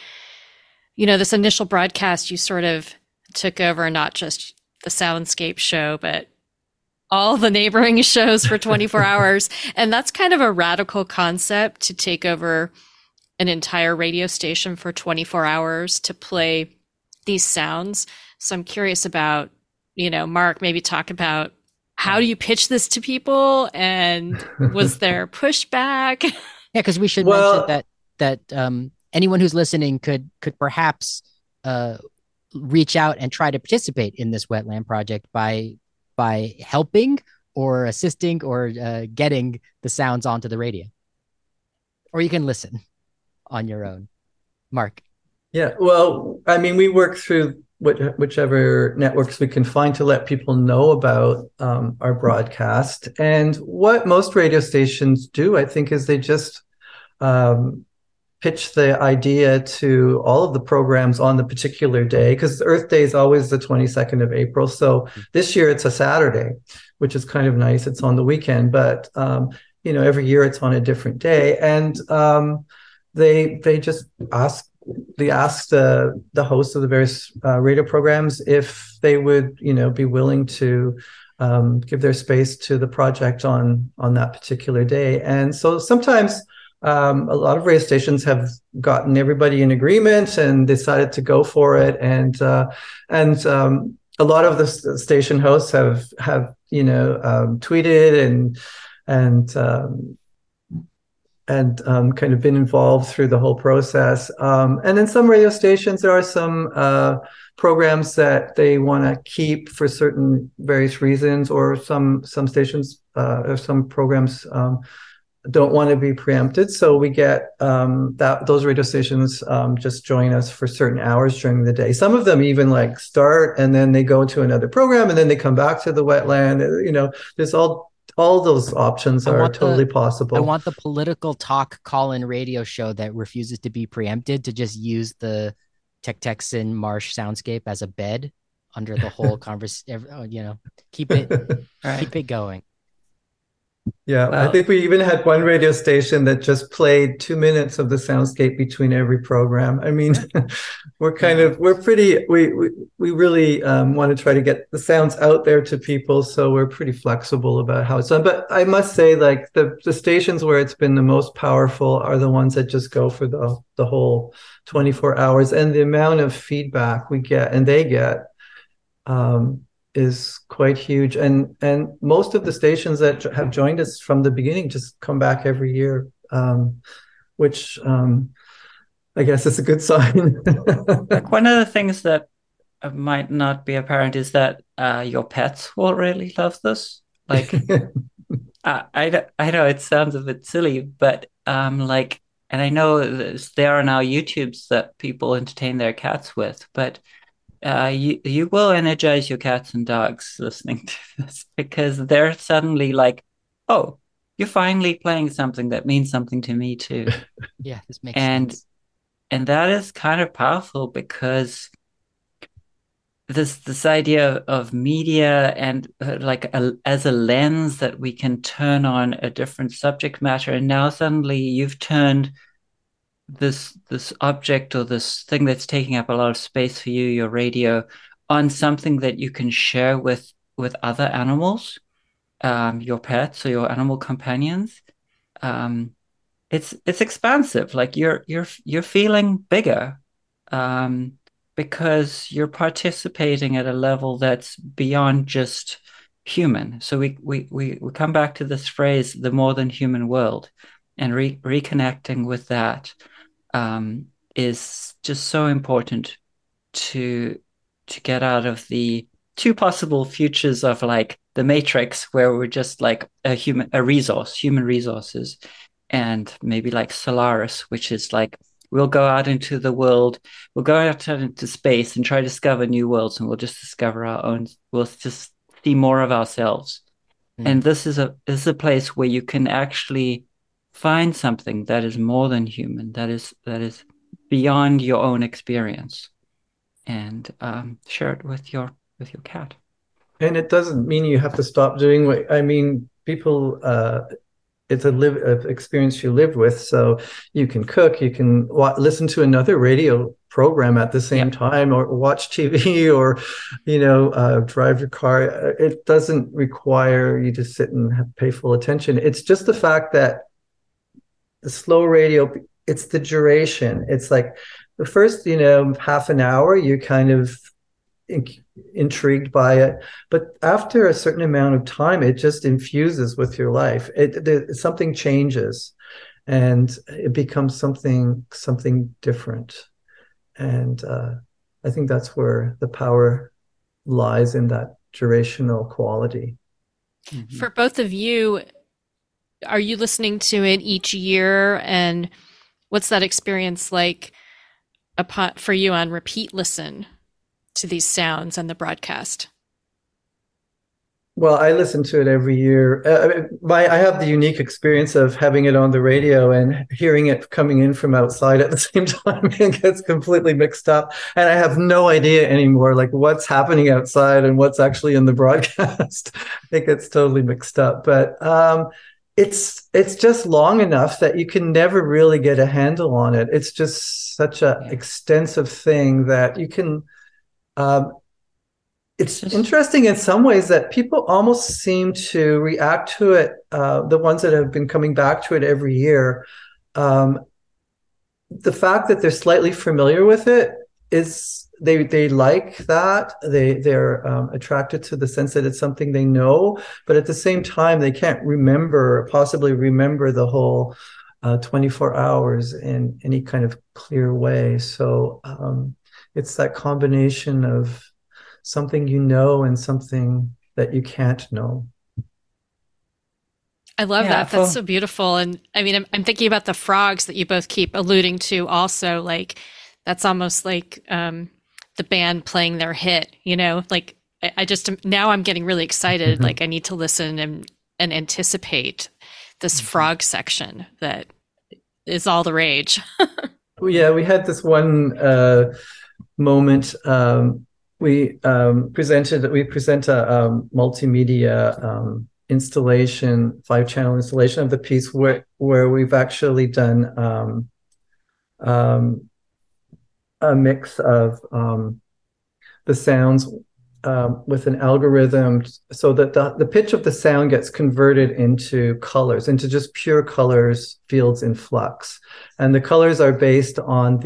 this initial broadcast, you sort of took over not just the Soundscape show, but all the neighboring shows for 24 hours. And that's kind of a radical concept, to take over an entire radio station for 24 hours to play these sounds. So I'm curious about, Mark, maybe talk about how do you pitch this to people, and was there pushback? Yeah, because we should mention that anyone who's listening could perhaps reach out and try to participate in this wetland project by helping or assisting or getting the sounds onto the radio, or you can listen on your own. Mark. Yeah, well, I mean, we work through whichever networks we can find to let people know about our broadcast. And what most radio stations do, I think, is they just pitch the idea to all of the programs on the particular day, because Earth Day is always the 22nd of April. So this year it's a Saturday, which is kind of nice. It's on the weekend, but every year it's on a different day. And they just asked the hosts of the various radio programs if they would, be willing to give their space to the project on that particular day. And so sometimes a lot of radio stations have gotten everybody in agreement and decided to go for it. And a lot of the station hosts have tweeted and kind of been involved through the whole process. And in some radio stations, there are some programs that they want to keep for certain various reasons, or some stations or some programs don't want to be preempted. So we get that those radio stations just join us for certain hours during the day. Some of them even like start and then they go to another program and then they come back to the wetland. You know, there's all those options are totally possible. I want the political talk call-in radio show that refuses to be preempted to just use the Tuktaksen marsh soundscape as a bed under the whole conversation. You know, keep it going. Yeah, wow. I think we even had one radio station that just played 2 minutes of the soundscape between every program. I mean, we really want to try to get the sounds out there to people. So we're pretty flexible about how it's done. But I must say, like the stations where it's been the most powerful are the ones that just go for the whole 24 hours. And the amount of feedback we get and they get, is quite huge, and most of the stations that have joined us from the beginning just come back every year, which I guess is a good sign. Like one of the things that might not be apparent is that your pets will really love this. Like I know it sounds a bit silly, but like, and I know there are now YouTubes that people entertain their cats with, but you will energize your cats and dogs listening to this, because they're suddenly like, oh, you're finally playing something that means something to me too. Yeah, this makes sense. And that is kind of powerful, because this idea of media and like as a lens that we can turn on a different subject matter, and now suddenly you've turned this object or this thing that's taking up a lot of space for you, your radio, on something that you can share with other animals, your pets or your animal companions. It's expansive. Like you're feeling bigger, because you're participating at a level that's beyond just human. So we come back to this phrase, the more than human world, and reconnecting with that. Is just so important to get out of the two possible futures of like the Matrix, where we're just like human resources, and maybe like Solaris, which is like we'll go out into the world, we'll go out into space and try to discover new worlds, and we'll just discover our own, we'll just see more of ourselves. And this is a place where you can actually find something that is more than human, that is beyond your own experience, and share it with your cat. And it doesn't mean you have to stop doing what I mean. People, it's a experience you live with, so you can cook, you can listen to another radio program at the same time, or watch TV, or drive your car. It doesn't require you to sit and pay full attention. It's just the fact that the slow radio, it's the duration. It's like the first, half an hour, you're kind of intrigued by it. But after a certain amount of time, it just infuses with your life. Something changes, and it becomes something different. And I think that's where the power lies, in that durational quality. Mm-hmm. For both of you, are you listening to it each year, and what's that experience like for you on repeat listen to these sounds and the broadcast? Well, I listen to it every year. I have the unique experience of having it on the radio and hearing it coming in from outside at the same time. It gets completely mixed up, and I have no idea anymore, like what's happening outside and what's actually in the broadcast. It gets totally mixed up, but it's just long enough that you can never really get a handle on it. It's just such an extensive thing that you can, it's just interesting in some ways that people almost seem to react to it. The ones that have been coming back to it every year, the fact that they're slightly familiar with it is they like that. They're attracted to the sense that it's something they know, but at the same time, they can't possibly remember the whole 24 hours in any kind of clear way. So it's that combination of something you know and something that you can't know. I love that. That's so beautiful. And I mean, I'm thinking about the frogs that you both keep alluding to also, like that's almost like the band playing their hit, you know, like I just, now I'm getting really excited. Mm-hmm. Like I need to listen and anticipate this frog section that is all the rage. Yeah, we had this one moment. We present a multimedia installation, 5-channel installation of the piece where we've actually done a mix of the sounds with an algorithm so that the pitch of the sound gets converted into colors, into just pure colors, fields in flux. And the colors are based on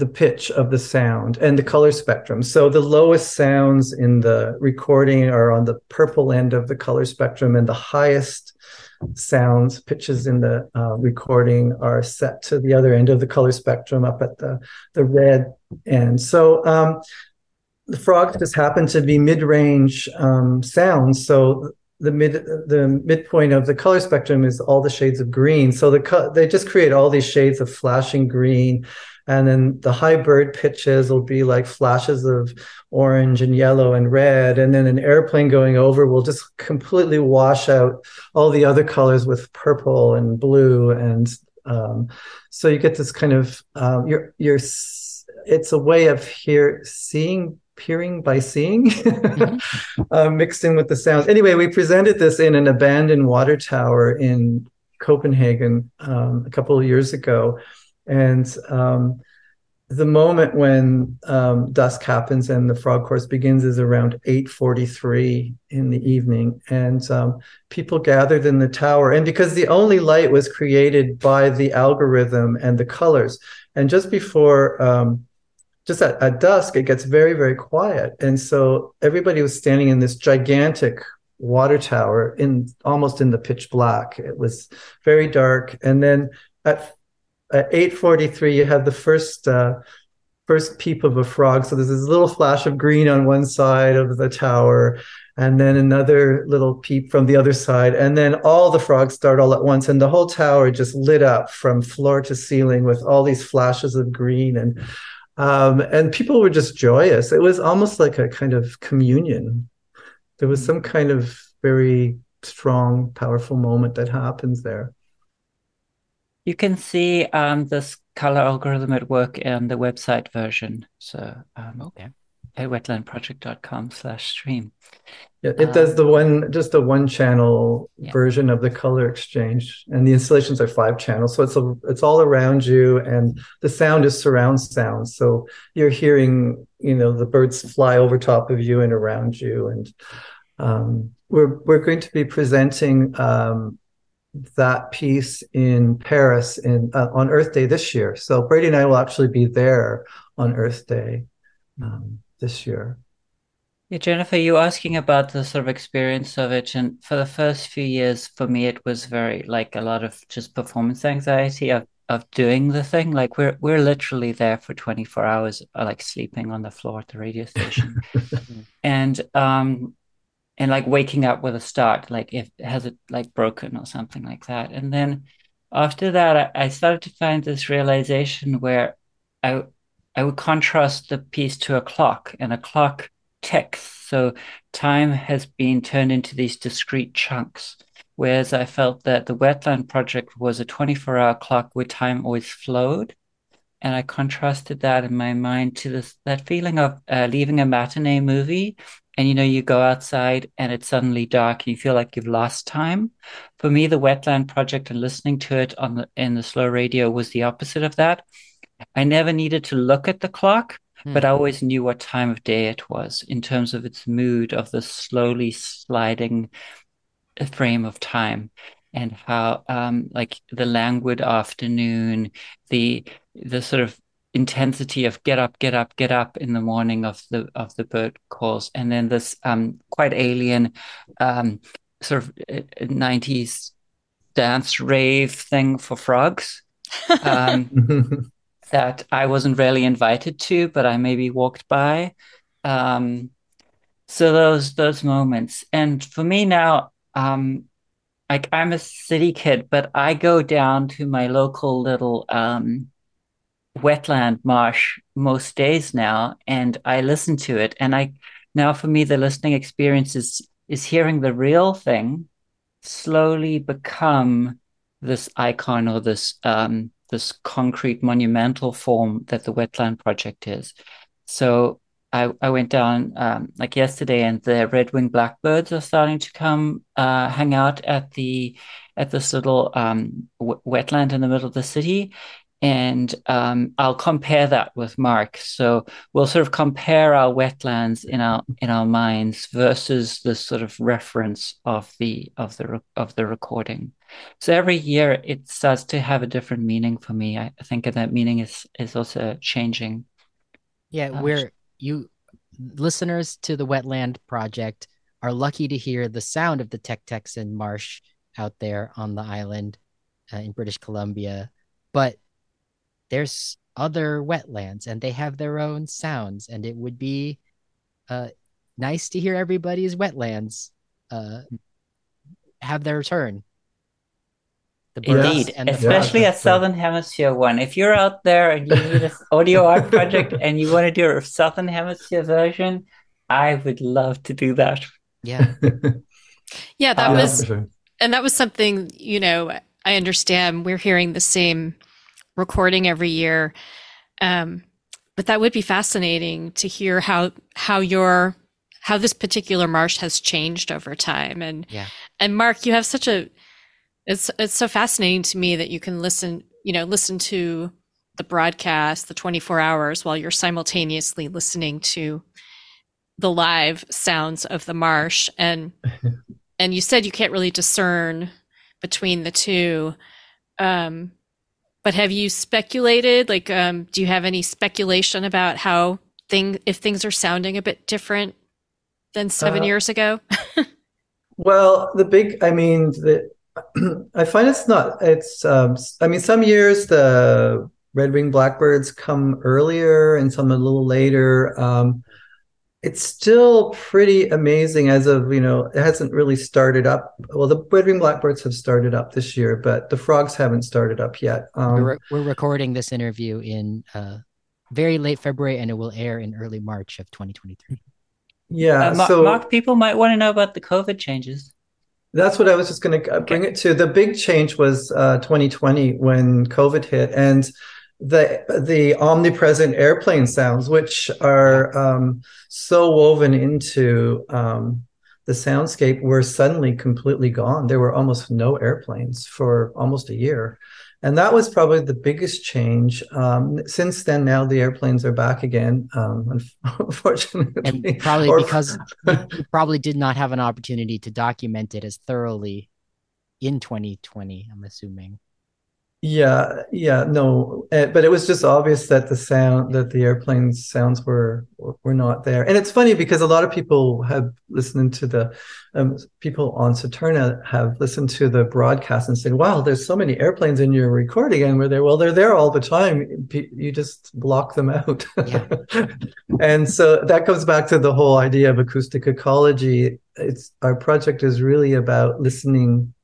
the pitch of the sound and the color spectrum. So the lowest sounds in the recording are on the purple end of the color spectrum, and the highest sounds, pitches in the recording are set to the other end of the color spectrum, up at the red end. So the frogs just happen to be mid-range sounds. So the midpoint of the color spectrum is all the shades of green. So they just create all these shades of flashing green. And then the high bird pitches will be like flashes of orange and yellow and red. And then an airplane going over will just completely wash out all the other colors with purple and blue. And so you get this kind of, it's a way of peering by seeing, mixed in with the sounds. Anyway, we presented this in an abandoned water tower in Copenhagen a couple of years ago. And the moment when dusk happens and the frog chorus begins is around 8:43 in the evening. And people gathered in the tower. And because the only light was created by the algorithm and the colors, and just before, just at dusk, it gets very, very quiet. And so everybody was standing in this gigantic water tower almost in the pitch black. It was very dark. And then at 8:43, you have the first peep of a frog. So there's this little flash of green on one side of the tower, and then another little peep from the other side. And then all the frogs start all at once, and the whole tower just lit up from floor to ceiling with all these flashes of green. And people were just joyous. It was almost like a kind of communion. There was some kind of very strong, powerful moment that happens there. You can see this color algorithm at work in the website version. So at wetlandproject.com/stream. Yeah, it does the one-channel version of the color exchange. And the installations are 5 channels. So it's all around you. And the sound is surround sound. So you're hearing, the birds fly over top of you and around you. And we're going to be presenting that piece in Paris on Earth Day this year. So Brady and I will actually be there on Earth Day this year. Yeah, Jennifer, you were asking about the sort of experience of it. And for the first few years, for me, it was very like a lot of just performance anxiety of doing the thing. Like we're literally there for 24 hours, like sleeping on the floor at the radio station. And like waking up with a start, like if has it like broken or something like that. And then after that, I started to find this realization where I would contrast the piece to a clock, and a clock ticks. So time has been turned into these discrete chunks, whereas I felt that the Wetland Project was a 24-hour clock where time always flowed. And I contrasted that in my mind to that feeling of leaving a matinee movie. And, you go outside and it's suddenly dark and you feel like you've lost time. For me, the Wetland Project and listening to it in the slow radio was the opposite of that. I never needed to look at the clock, but I always knew what time of day it was in terms of its mood of the slowly sliding frame of time and how like the languid afternoon, the sort of intensity of get up in the morning of the bird calls, and then this quite alien sort of 90s dance rave thing for frogs that I wasn't really invited to, but I maybe walked by So those moments. And for me now, like I'm a city kid, but I go down to my local little wetland marsh most days now, and I listen to it. And I now, for me, the listening experience is hearing the real thing slowly become this icon or this this concrete monumental form that the Wetland Project is. So I went down like yesterday, and the red-winged blackbirds are starting to come hang out at this little wetland in the middle of the city. And I'll compare that with Mark. So we'll sort of compare our wetlands in our minds versus this sort of reference of the recording. So every year it starts to have a different meaning for me. I think that meaning is also changing. Yeah, we're you listeners to the Wetland Project are lucky to hear the sound of the Tuktaksen Marsh out there on the island in British Columbia, but there's other wetlands and they have their own sounds, and it would be nice to hear everybody's wetlands have their turn. Indeed, and especially a Southern Hemisphere one. If you're out there and you need an audio art project and you want to do a Southern Hemisphere version, I would love to do that. Yeah. Yeah, that was, sure. And that was something, you know, I understand we're hearing the same recording every year. But that would be fascinating to hear how this particular marsh has changed over time. And yeah. And Mark, you have such a, it's so fascinating to me that you can listen to the broadcast, the 24 hours, while you're simultaneously listening to the live sounds of the marsh. And you said you can't really discern between the two. But have you speculated? Like, do you have any speculation about how if things are sounding a bit different than 7 years ago? Well, I find it's not. It's some years the red-winged blackbirds come earlier and some a little later. It's still pretty amazing as of, it hasn't really started up. Well, the red-winged blackbirds have started up this year, but the frogs haven't started up yet. We're recording this interview in very late February, and it will air in early March of 2023. Yeah. Mark, people might want to know about the COVID changes. That's what I was just going to bring it to. The big change was 2020 when COVID hit, and the omnipresent airplane sounds, which are so woven into the soundscape, were suddenly completely gone. There were almost no airplanes for almost a year. And that was probably the biggest change. Since then, now the airplanes are back again, unfortunately. And probably because you probably did not have an opportunity to document it as thoroughly in 2020, I'm assuming. Yeah, no. But it was just obvious that the airplane's sounds were not there. And it's funny because a lot of people have listened to the people on Saturna have listened to the broadcast and said, "Wow, there's so many airplanes in your recording," and we're there. Well, they're there all the time. You just block them out. Yeah. And so that comes back to the whole idea of acoustic ecology. Our project is really about listening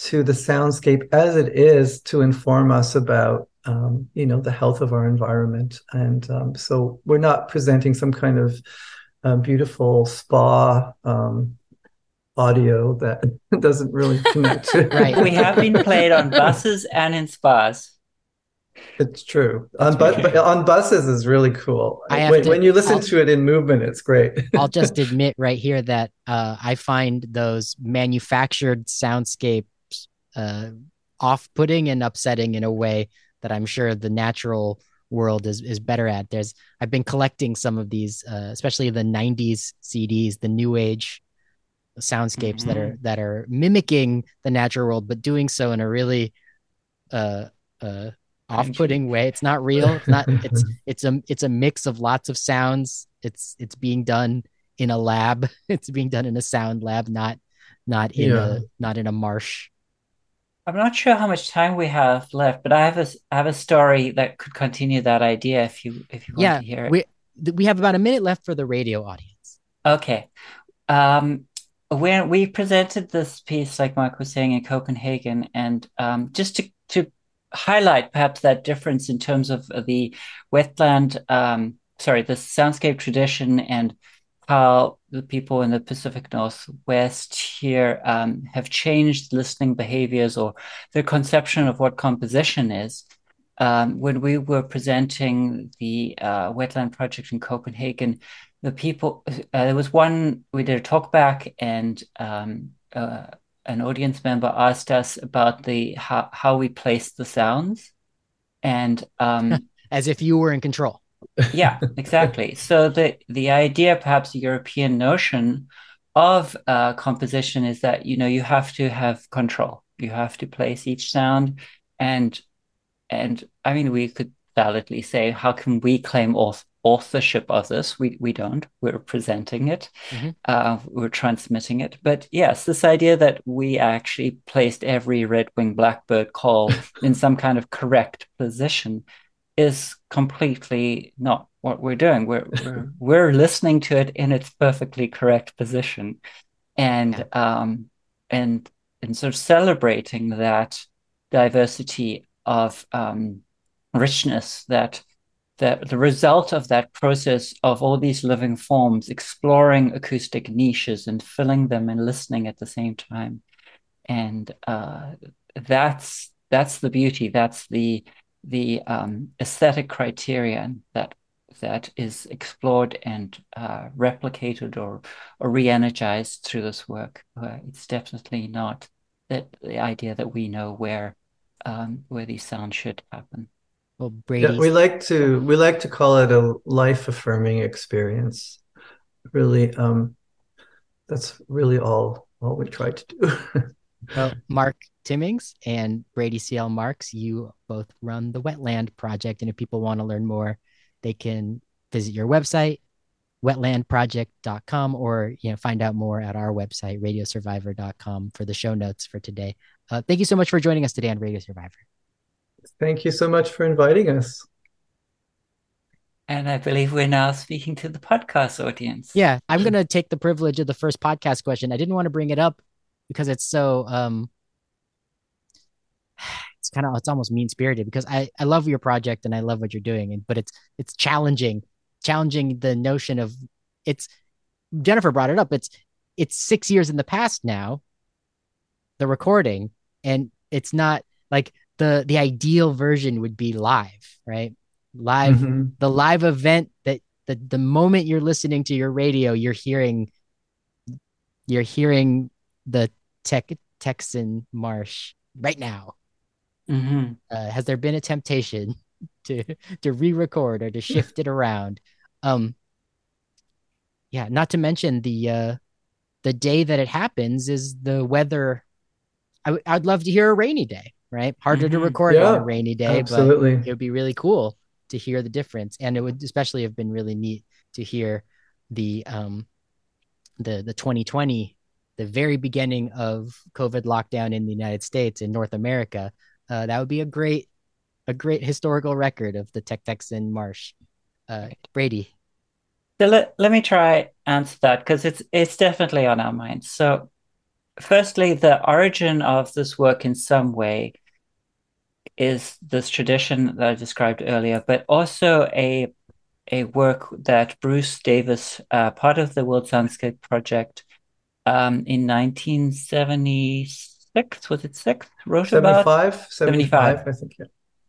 to the soundscape as it is to inform us about, the health of our environment. And so we're not presenting some kind of beautiful spa audio that doesn't really connect to. Right. We have been played on buses and in spas. It's true. But on buses is really cool. When you listen to it in movement, it's great. I'll just admit right here that I find those manufactured soundscape off-putting and upsetting in a way that I'm sure the natural world is better at. I've been collecting some of these, especially the 90s CDs, the new age soundscapes that are mimicking the natural world, but doing so in a really off-putting way. It's not real. It's not. It's a mix of lots of sounds. It's being done in a lab. It's being done in a sound lab, not in a marsh. I'm not sure how much time we have left, but I have a story that could continue that idea if you want to hear it. We have about a minute left for the radio audience. Okay. When we presented this piece, like Mark was saying, in Copenhagen, and just to highlight perhaps that difference in terms of the wetland, the soundscape tradition, and how the people in the Pacific Northwest here have changed listening behaviors or their conception of what composition is. When we were presenting the wetland project in Copenhagen, the people, there was one, we did a talk back, and an audience member asked us about how we placed the sounds. And as if you were in control. Yeah, exactly. So the idea, perhaps a European notion of composition, is that, you know, you have to have control. You have to place each sound. And I mean, we could validly say, how can we claim authorship of this? We don't. We're presenting it. Mm-hmm. We're transmitting it. But yes, this idea that we actually placed every red-winged blackbird call in some kind of correct position is completely not what we're doing. We're listening to it in its perfectly correct position, and yeah. And sort of celebrating that diversity of richness, that the result of that process of all these living forms exploring acoustic niches and filling them and listening at the same time. And that's the beauty, that's the aesthetic criterion that is explored and replicated or re-energized through this work. It's definitely not that the idea that we know where these sounds should happen. Well, yeah, we like to call it a life-affirming experience. Really, that's really all we try to do. Well, Mark Timmings and Brady C.L. Marks, you both run the Wetland Project, and if people want to learn more, they can visit your website, wetlandproject.com, or find out more at our website, radiosurvivor.com, for the show notes for today. Thank you so much for joining us today on Radio Survivor. Thank you so much for inviting us. And I believe we're now speaking to the podcast audience. Yeah, I'm going to take the privilege of the first podcast question. I didn't want to bring it up because it's so it's almost mean-spirited, because I love your project and I love what you're doing, but it's challenging the notion of it's. Jennifer brought it up. It's 6 years in the past now, the recording, and it's not like the ideal version would be live, right? Live, mm-hmm. The live event that the moment you're listening to your radio, you're hearing the Tuktaksen marsh right now. Mm-hmm. Has there been a temptation to re-record or to shift it around? Yeah, not to mention the day that it happens is the weather. I'd love to hear a rainy day, right? Harder mm-hmm. to record on a rainy day, absolutely. But it would be really cool to hear the difference. And it would especially have been really neat to hear the 2020, the very beginning of COVID lockdown in the United States, in North America. That would be a great historical record of the Tuktaksen marsh. Brady. So let me try answer that, because it's definitely on our minds. So firstly, the origin of this work in some way is this tradition that I described earlier, but also a work that Bruce Davis, part of the World Soundscape Project, in 1976, was it six? Wrote 75, I think, yeah.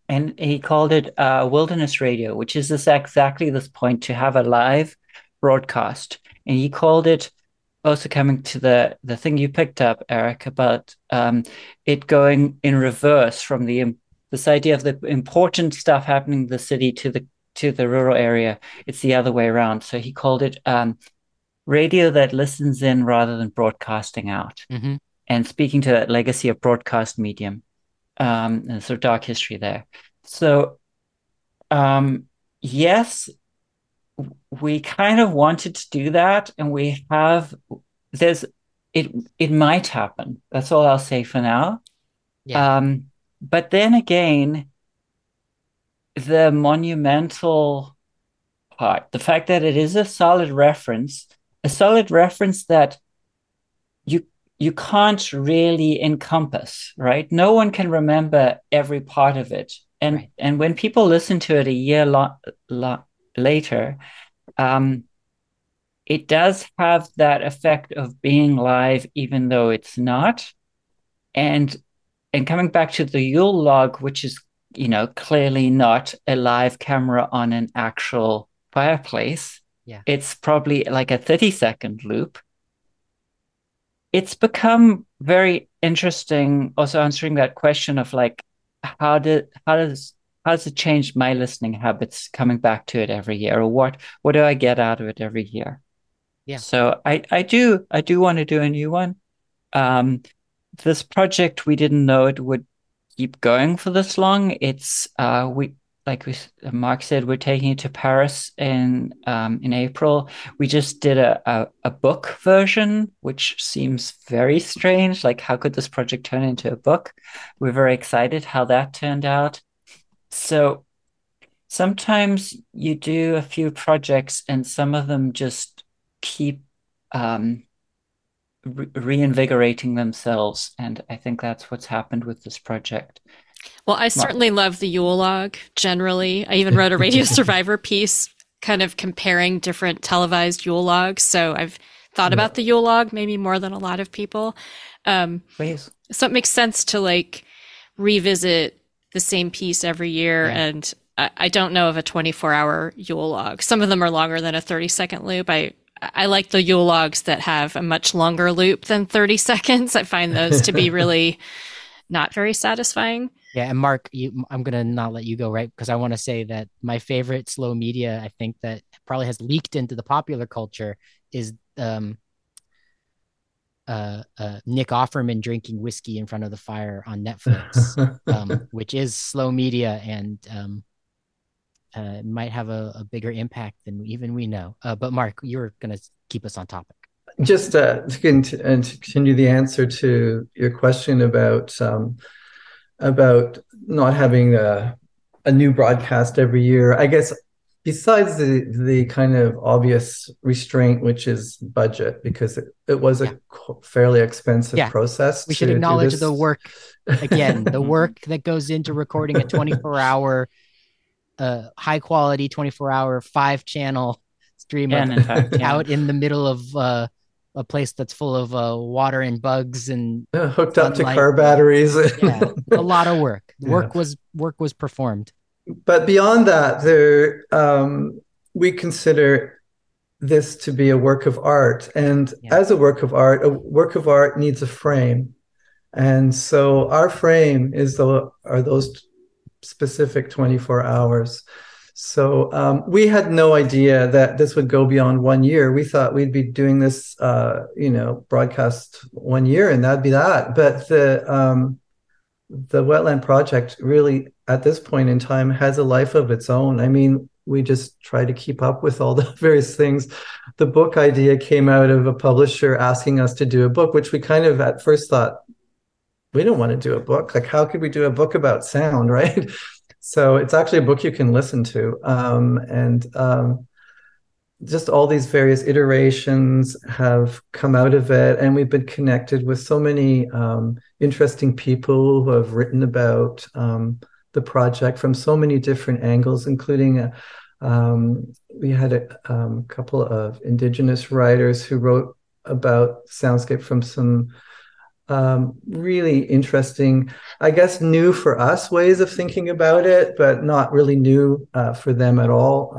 And he called it Wilderness Radio, which is exactly this point, to have a live broadcast. And he called it, also coming to the thing you picked up, Eric, about it going in reverse from this idea of the important stuff happening in the city to the rural area. It's the other way around. So he called it radio that listens in rather than broadcasting out, mm-hmm. and speaking to that legacy of broadcast medium, and sort of dark history there. So yes, we kind of wanted to do that, and we have. There's it might happen. That's all I'll say for now. Yeah. But then again, the monumental part, the fact that it is a solid reference a solid reference that you can't really encompass, right? No one can remember every part of it. And right. And when people listen to it a year later, it does have that effect of being live, even though it's not. And coming back to the Yule log, which is, clearly not a live camera on an actual fireplace. Yeah. It's probably like a 30-second loop. It's become very interesting. Also answering that question of like, how does it change my listening habits? Coming back to it every year, or what do I get out of it every year? Yeah. So I do want to do a new one. This project, we didn't know it would keep going for this long. It's Mark said, we're taking it to Paris in April. We just did a book version, which seems very strange. Like, how could this project turn into a book? We're very excited how that turned out. So sometimes you do a few projects and some of them just keep reinvigorating themselves. And I think that's what's happened with this project. Well, I certainly love the Yule log generally. I even wrote a Radio Survivor piece kind of comparing different televised Yule logs. So I've thought about the Yule log maybe more than a lot of people. Please. So it makes sense to like revisit the same piece every year. Yeah. And I don't know of a 24-hour Yule log. Some of them are longer than a 30-second loop. I like the Yule logs that have a much longer loop than 30 seconds. I find those to be really not very satisfying. Yeah, and Mark, I'm going to not let you go, right? Because I want to say that my favorite slow media, I think that probably has leaked into the popular culture, is Nick Offerman drinking whiskey in front of the fire on Netflix, which is slow media and might have a bigger impact than even we know. But Mark, you were going to keep us on topic. Just to continue the answer to your question about not having a new broadcast every year. I guess besides the kind of obvious restraint, which is budget, because it was a fairly expensive process. We should acknowledge the work, again, the work that goes into recording a 24-hour, high-quality 24-hour, 5-channel stream out in the middle of a place that's full of water and bugs and hooked sunlight. Up to car batteries. Yeah, a lot of work. Work was performed. But beyond that, there we consider this to be a work of art, and as a work of art needs a frame, and so our frame are those specific 24 hours. So we had no idea that this would go beyond 1 year. We thought we'd be doing this, broadcast 1 year and that'd be that. But the Wetland Project really at this point in time has a life of its own. I mean, we just try to keep up with all the various things. The book idea came out of a publisher asking us to do a book, which we kind of at first thought, we don't want to do a book. Like, how could we do a book about sound, right? So it's actually a book you can listen to. Just all these various iterations have come out of it. And we've been connected with so many interesting people who have written about the project from so many different angles, including we had a couple of Indigenous writers who wrote about soundscape from some really interesting, I guess, new for us ways of thinking about it, but not really new for them at all.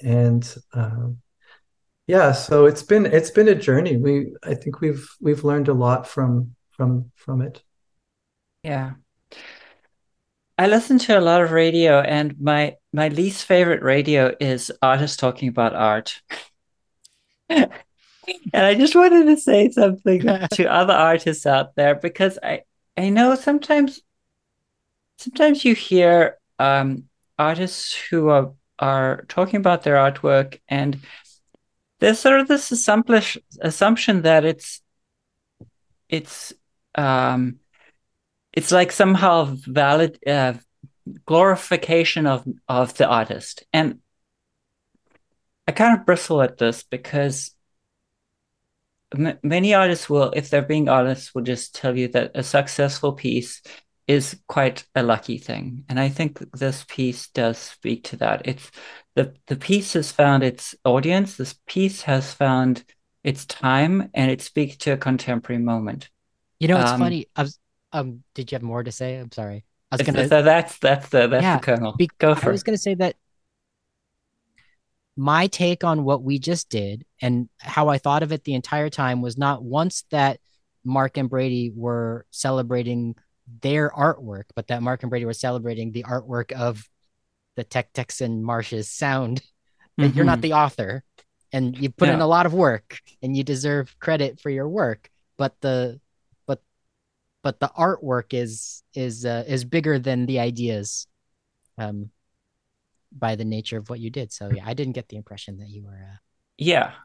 So it's been a journey. I think we've learned a lot from it. Yeah, I listen to a lot of radio, and my least favorite radio is artists talking about art. And I just wanted to say something to other artists out there, because I know sometimes you hear artists who are talking about their artwork, and there's sort of this assumption that it's like somehow valid glorification of the artist, and I kind of bristle at this because many artists will, if they're being honest, will just tell you that a successful piece is quite a lucky thing. And I think this piece does speak to that. It's the piece has found its audience. This piece has found its time, and it speaks to a contemporary moment. You know, it's funny. Did you have more to say? I'm sorry. I was gonna. So that's the kernel. Go for it. I was gonna say that my take on what we just did and how I thought of it the entire time was not once that Mark and Brady were celebrating their artwork, but that Mark and Brady were celebrating the artwork of the Tuktaksen Marshes sound. That you're not the author, and you put in a lot of work, and you deserve credit for your work. But the artwork is bigger than the ideas, by the nature of what you did. So yeah, I didn't get the impression that you were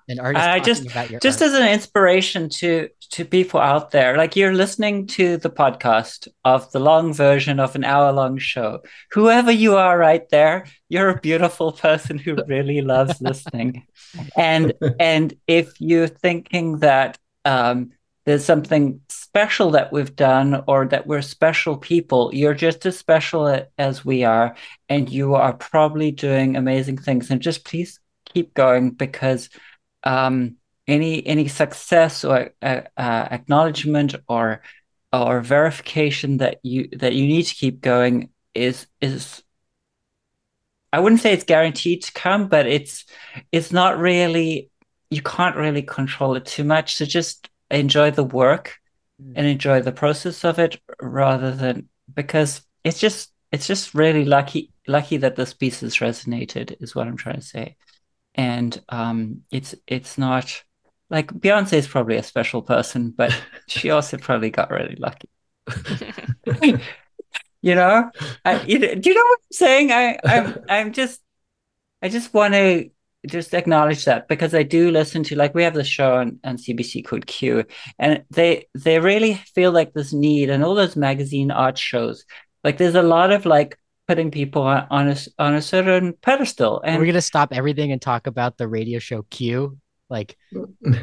an artist. I just art. As an inspiration to people out there, like, you're listening to the podcast of the long version of an hour-long show. Whoever you are right there, you're a beautiful person who really loves listening. And if you're thinking that there's something special that we've done, or that we're special people, you're just as special as we are, and you are probably doing amazing things. And just please keep going, because any success or acknowledgement or verification that you need to keep going is, I wouldn't say it's guaranteed to come, but it's not really, you can't really control it too much. So just enjoy the work and enjoy the process of it, rather than, because it's just really lucky that this piece has resonated, is what I'm trying to say. And it's not like Beyonce is probably a special person, but she also probably got really lucky. You know, do you know what I'm saying? I just want to just acknowledge that, because I do listen to, like, we have the show on CBC called Q, and they really feel like this need, and all those magazine art shows, like, there's a lot of, like, putting people on a certain pedestal. And we're gonna stop everything and talk about the radio show Q, like,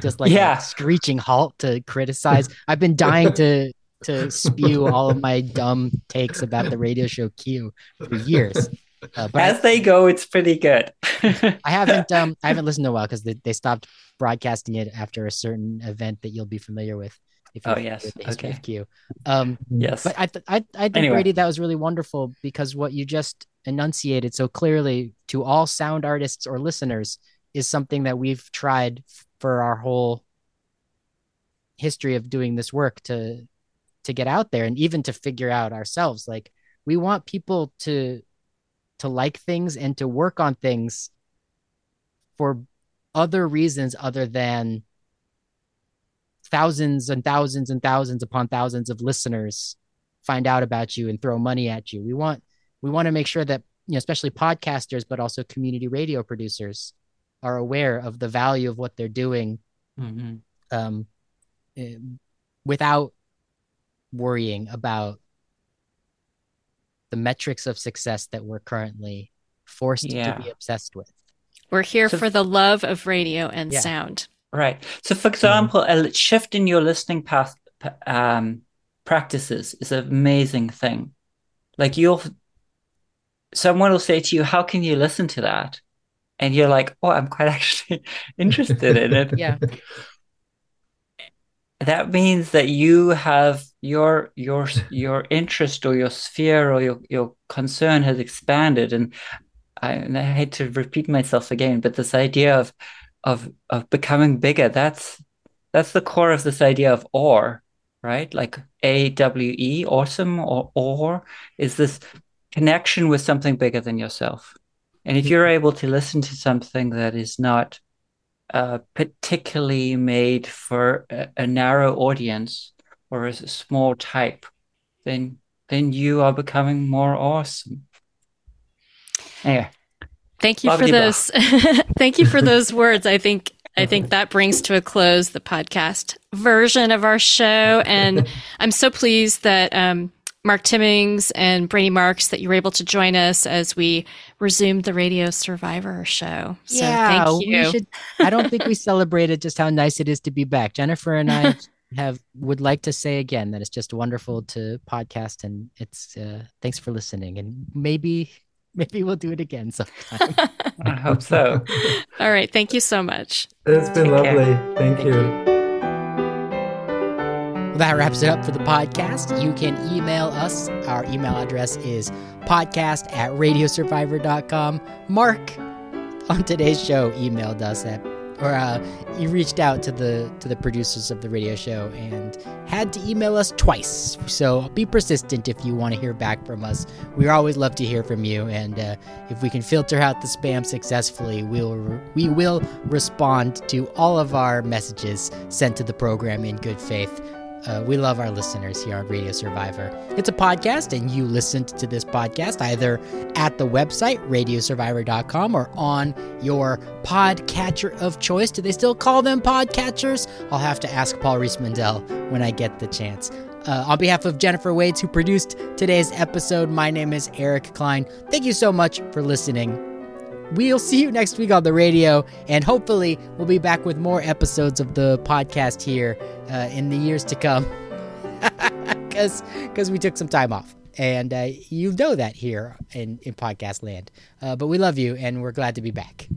just like a screeching halt to criticize. I've been dying to spew all of my dumb takes about the radio show Q for years. But as they go, it's pretty good. I haven't listened in a while, because they stopped broadcasting it after a certain event that you'll be familiar with. If you're familiar with the history of Q. Yes. But I think, Brady, that was really wonderful, because what you just enunciated so clearly to all sound artists or listeners is something that we've tried for our whole history of doing this work to get out there, and even to figure out ourselves. Like, we want people to like things and to work on things for other reasons other than thousands and thousands and thousands upon thousands of listeners find out about you and throw money at you. We want to make sure that, you know, especially podcasters, but also community radio producers, are aware of the value of what they're doing, without worrying about the metrics of success that we're currently forced to be obsessed with. We're here for the love of radio and sound. Right. So, for example, a shift in your listening path, practices is an amazing thing. Like, someone will say to you, how can you listen to that? And you're like, oh, I'm quite actually interested in it. Yeah. That means that you have your interest, or your sphere, or your concern has expanded. And I hate to repeat myself again, but this idea of becoming bigger, that's the core of this idea of awe, right? Like AWE, awesome, or awe, is this connection with something bigger than yourself. And if you're able to listen to something that is not particularly made for a narrow audience or a small type, then you are becoming more awesome. Anyway, thank you for those. Thank you for those words. I think that brings to a close the podcast version of our show, and I'm so pleased that Mark Timmings and Brady Marks that you were able to join us as we resumed the Radio Survivor show. So yeah, thank you. I don't think we celebrated just how nice it is to be back. Jennifer and I would like to say again that it's just wonderful to podcast, and it's thanks for listening, and maybe we'll do it again sometime. I hope so. All right. Thank you so much. It's been lovely. Thank you. That wraps it up for the podcast. You can email us. Our email address is podcast@radiosurvivor.com. Mark on today's show emailed us he reached out to the producers of the radio show and had to email us twice. So be persistent if you want to hear back from us. We always love to hear from you, and if we can filter out the spam successfully, we will respond to all of our messages sent to the program in good faith. We love our listeners here on Radio Survivor. It's a podcast, and you listened to this podcast either at the website, radiosurvivor.com, or on your podcatcher of choice. Do they still call them podcatchers? I'll have to ask Paul Riesmandel when I get the chance. On behalf of Jennifer Waits, who produced today's episode, my name is Eric Klein. Thank you so much for listening. We'll see you next week on the radio, and hopefully we'll be back with more episodes of the podcast here in the years to come, because we took some time off, and you know that here in podcast land. But we love you, and we're glad to be back.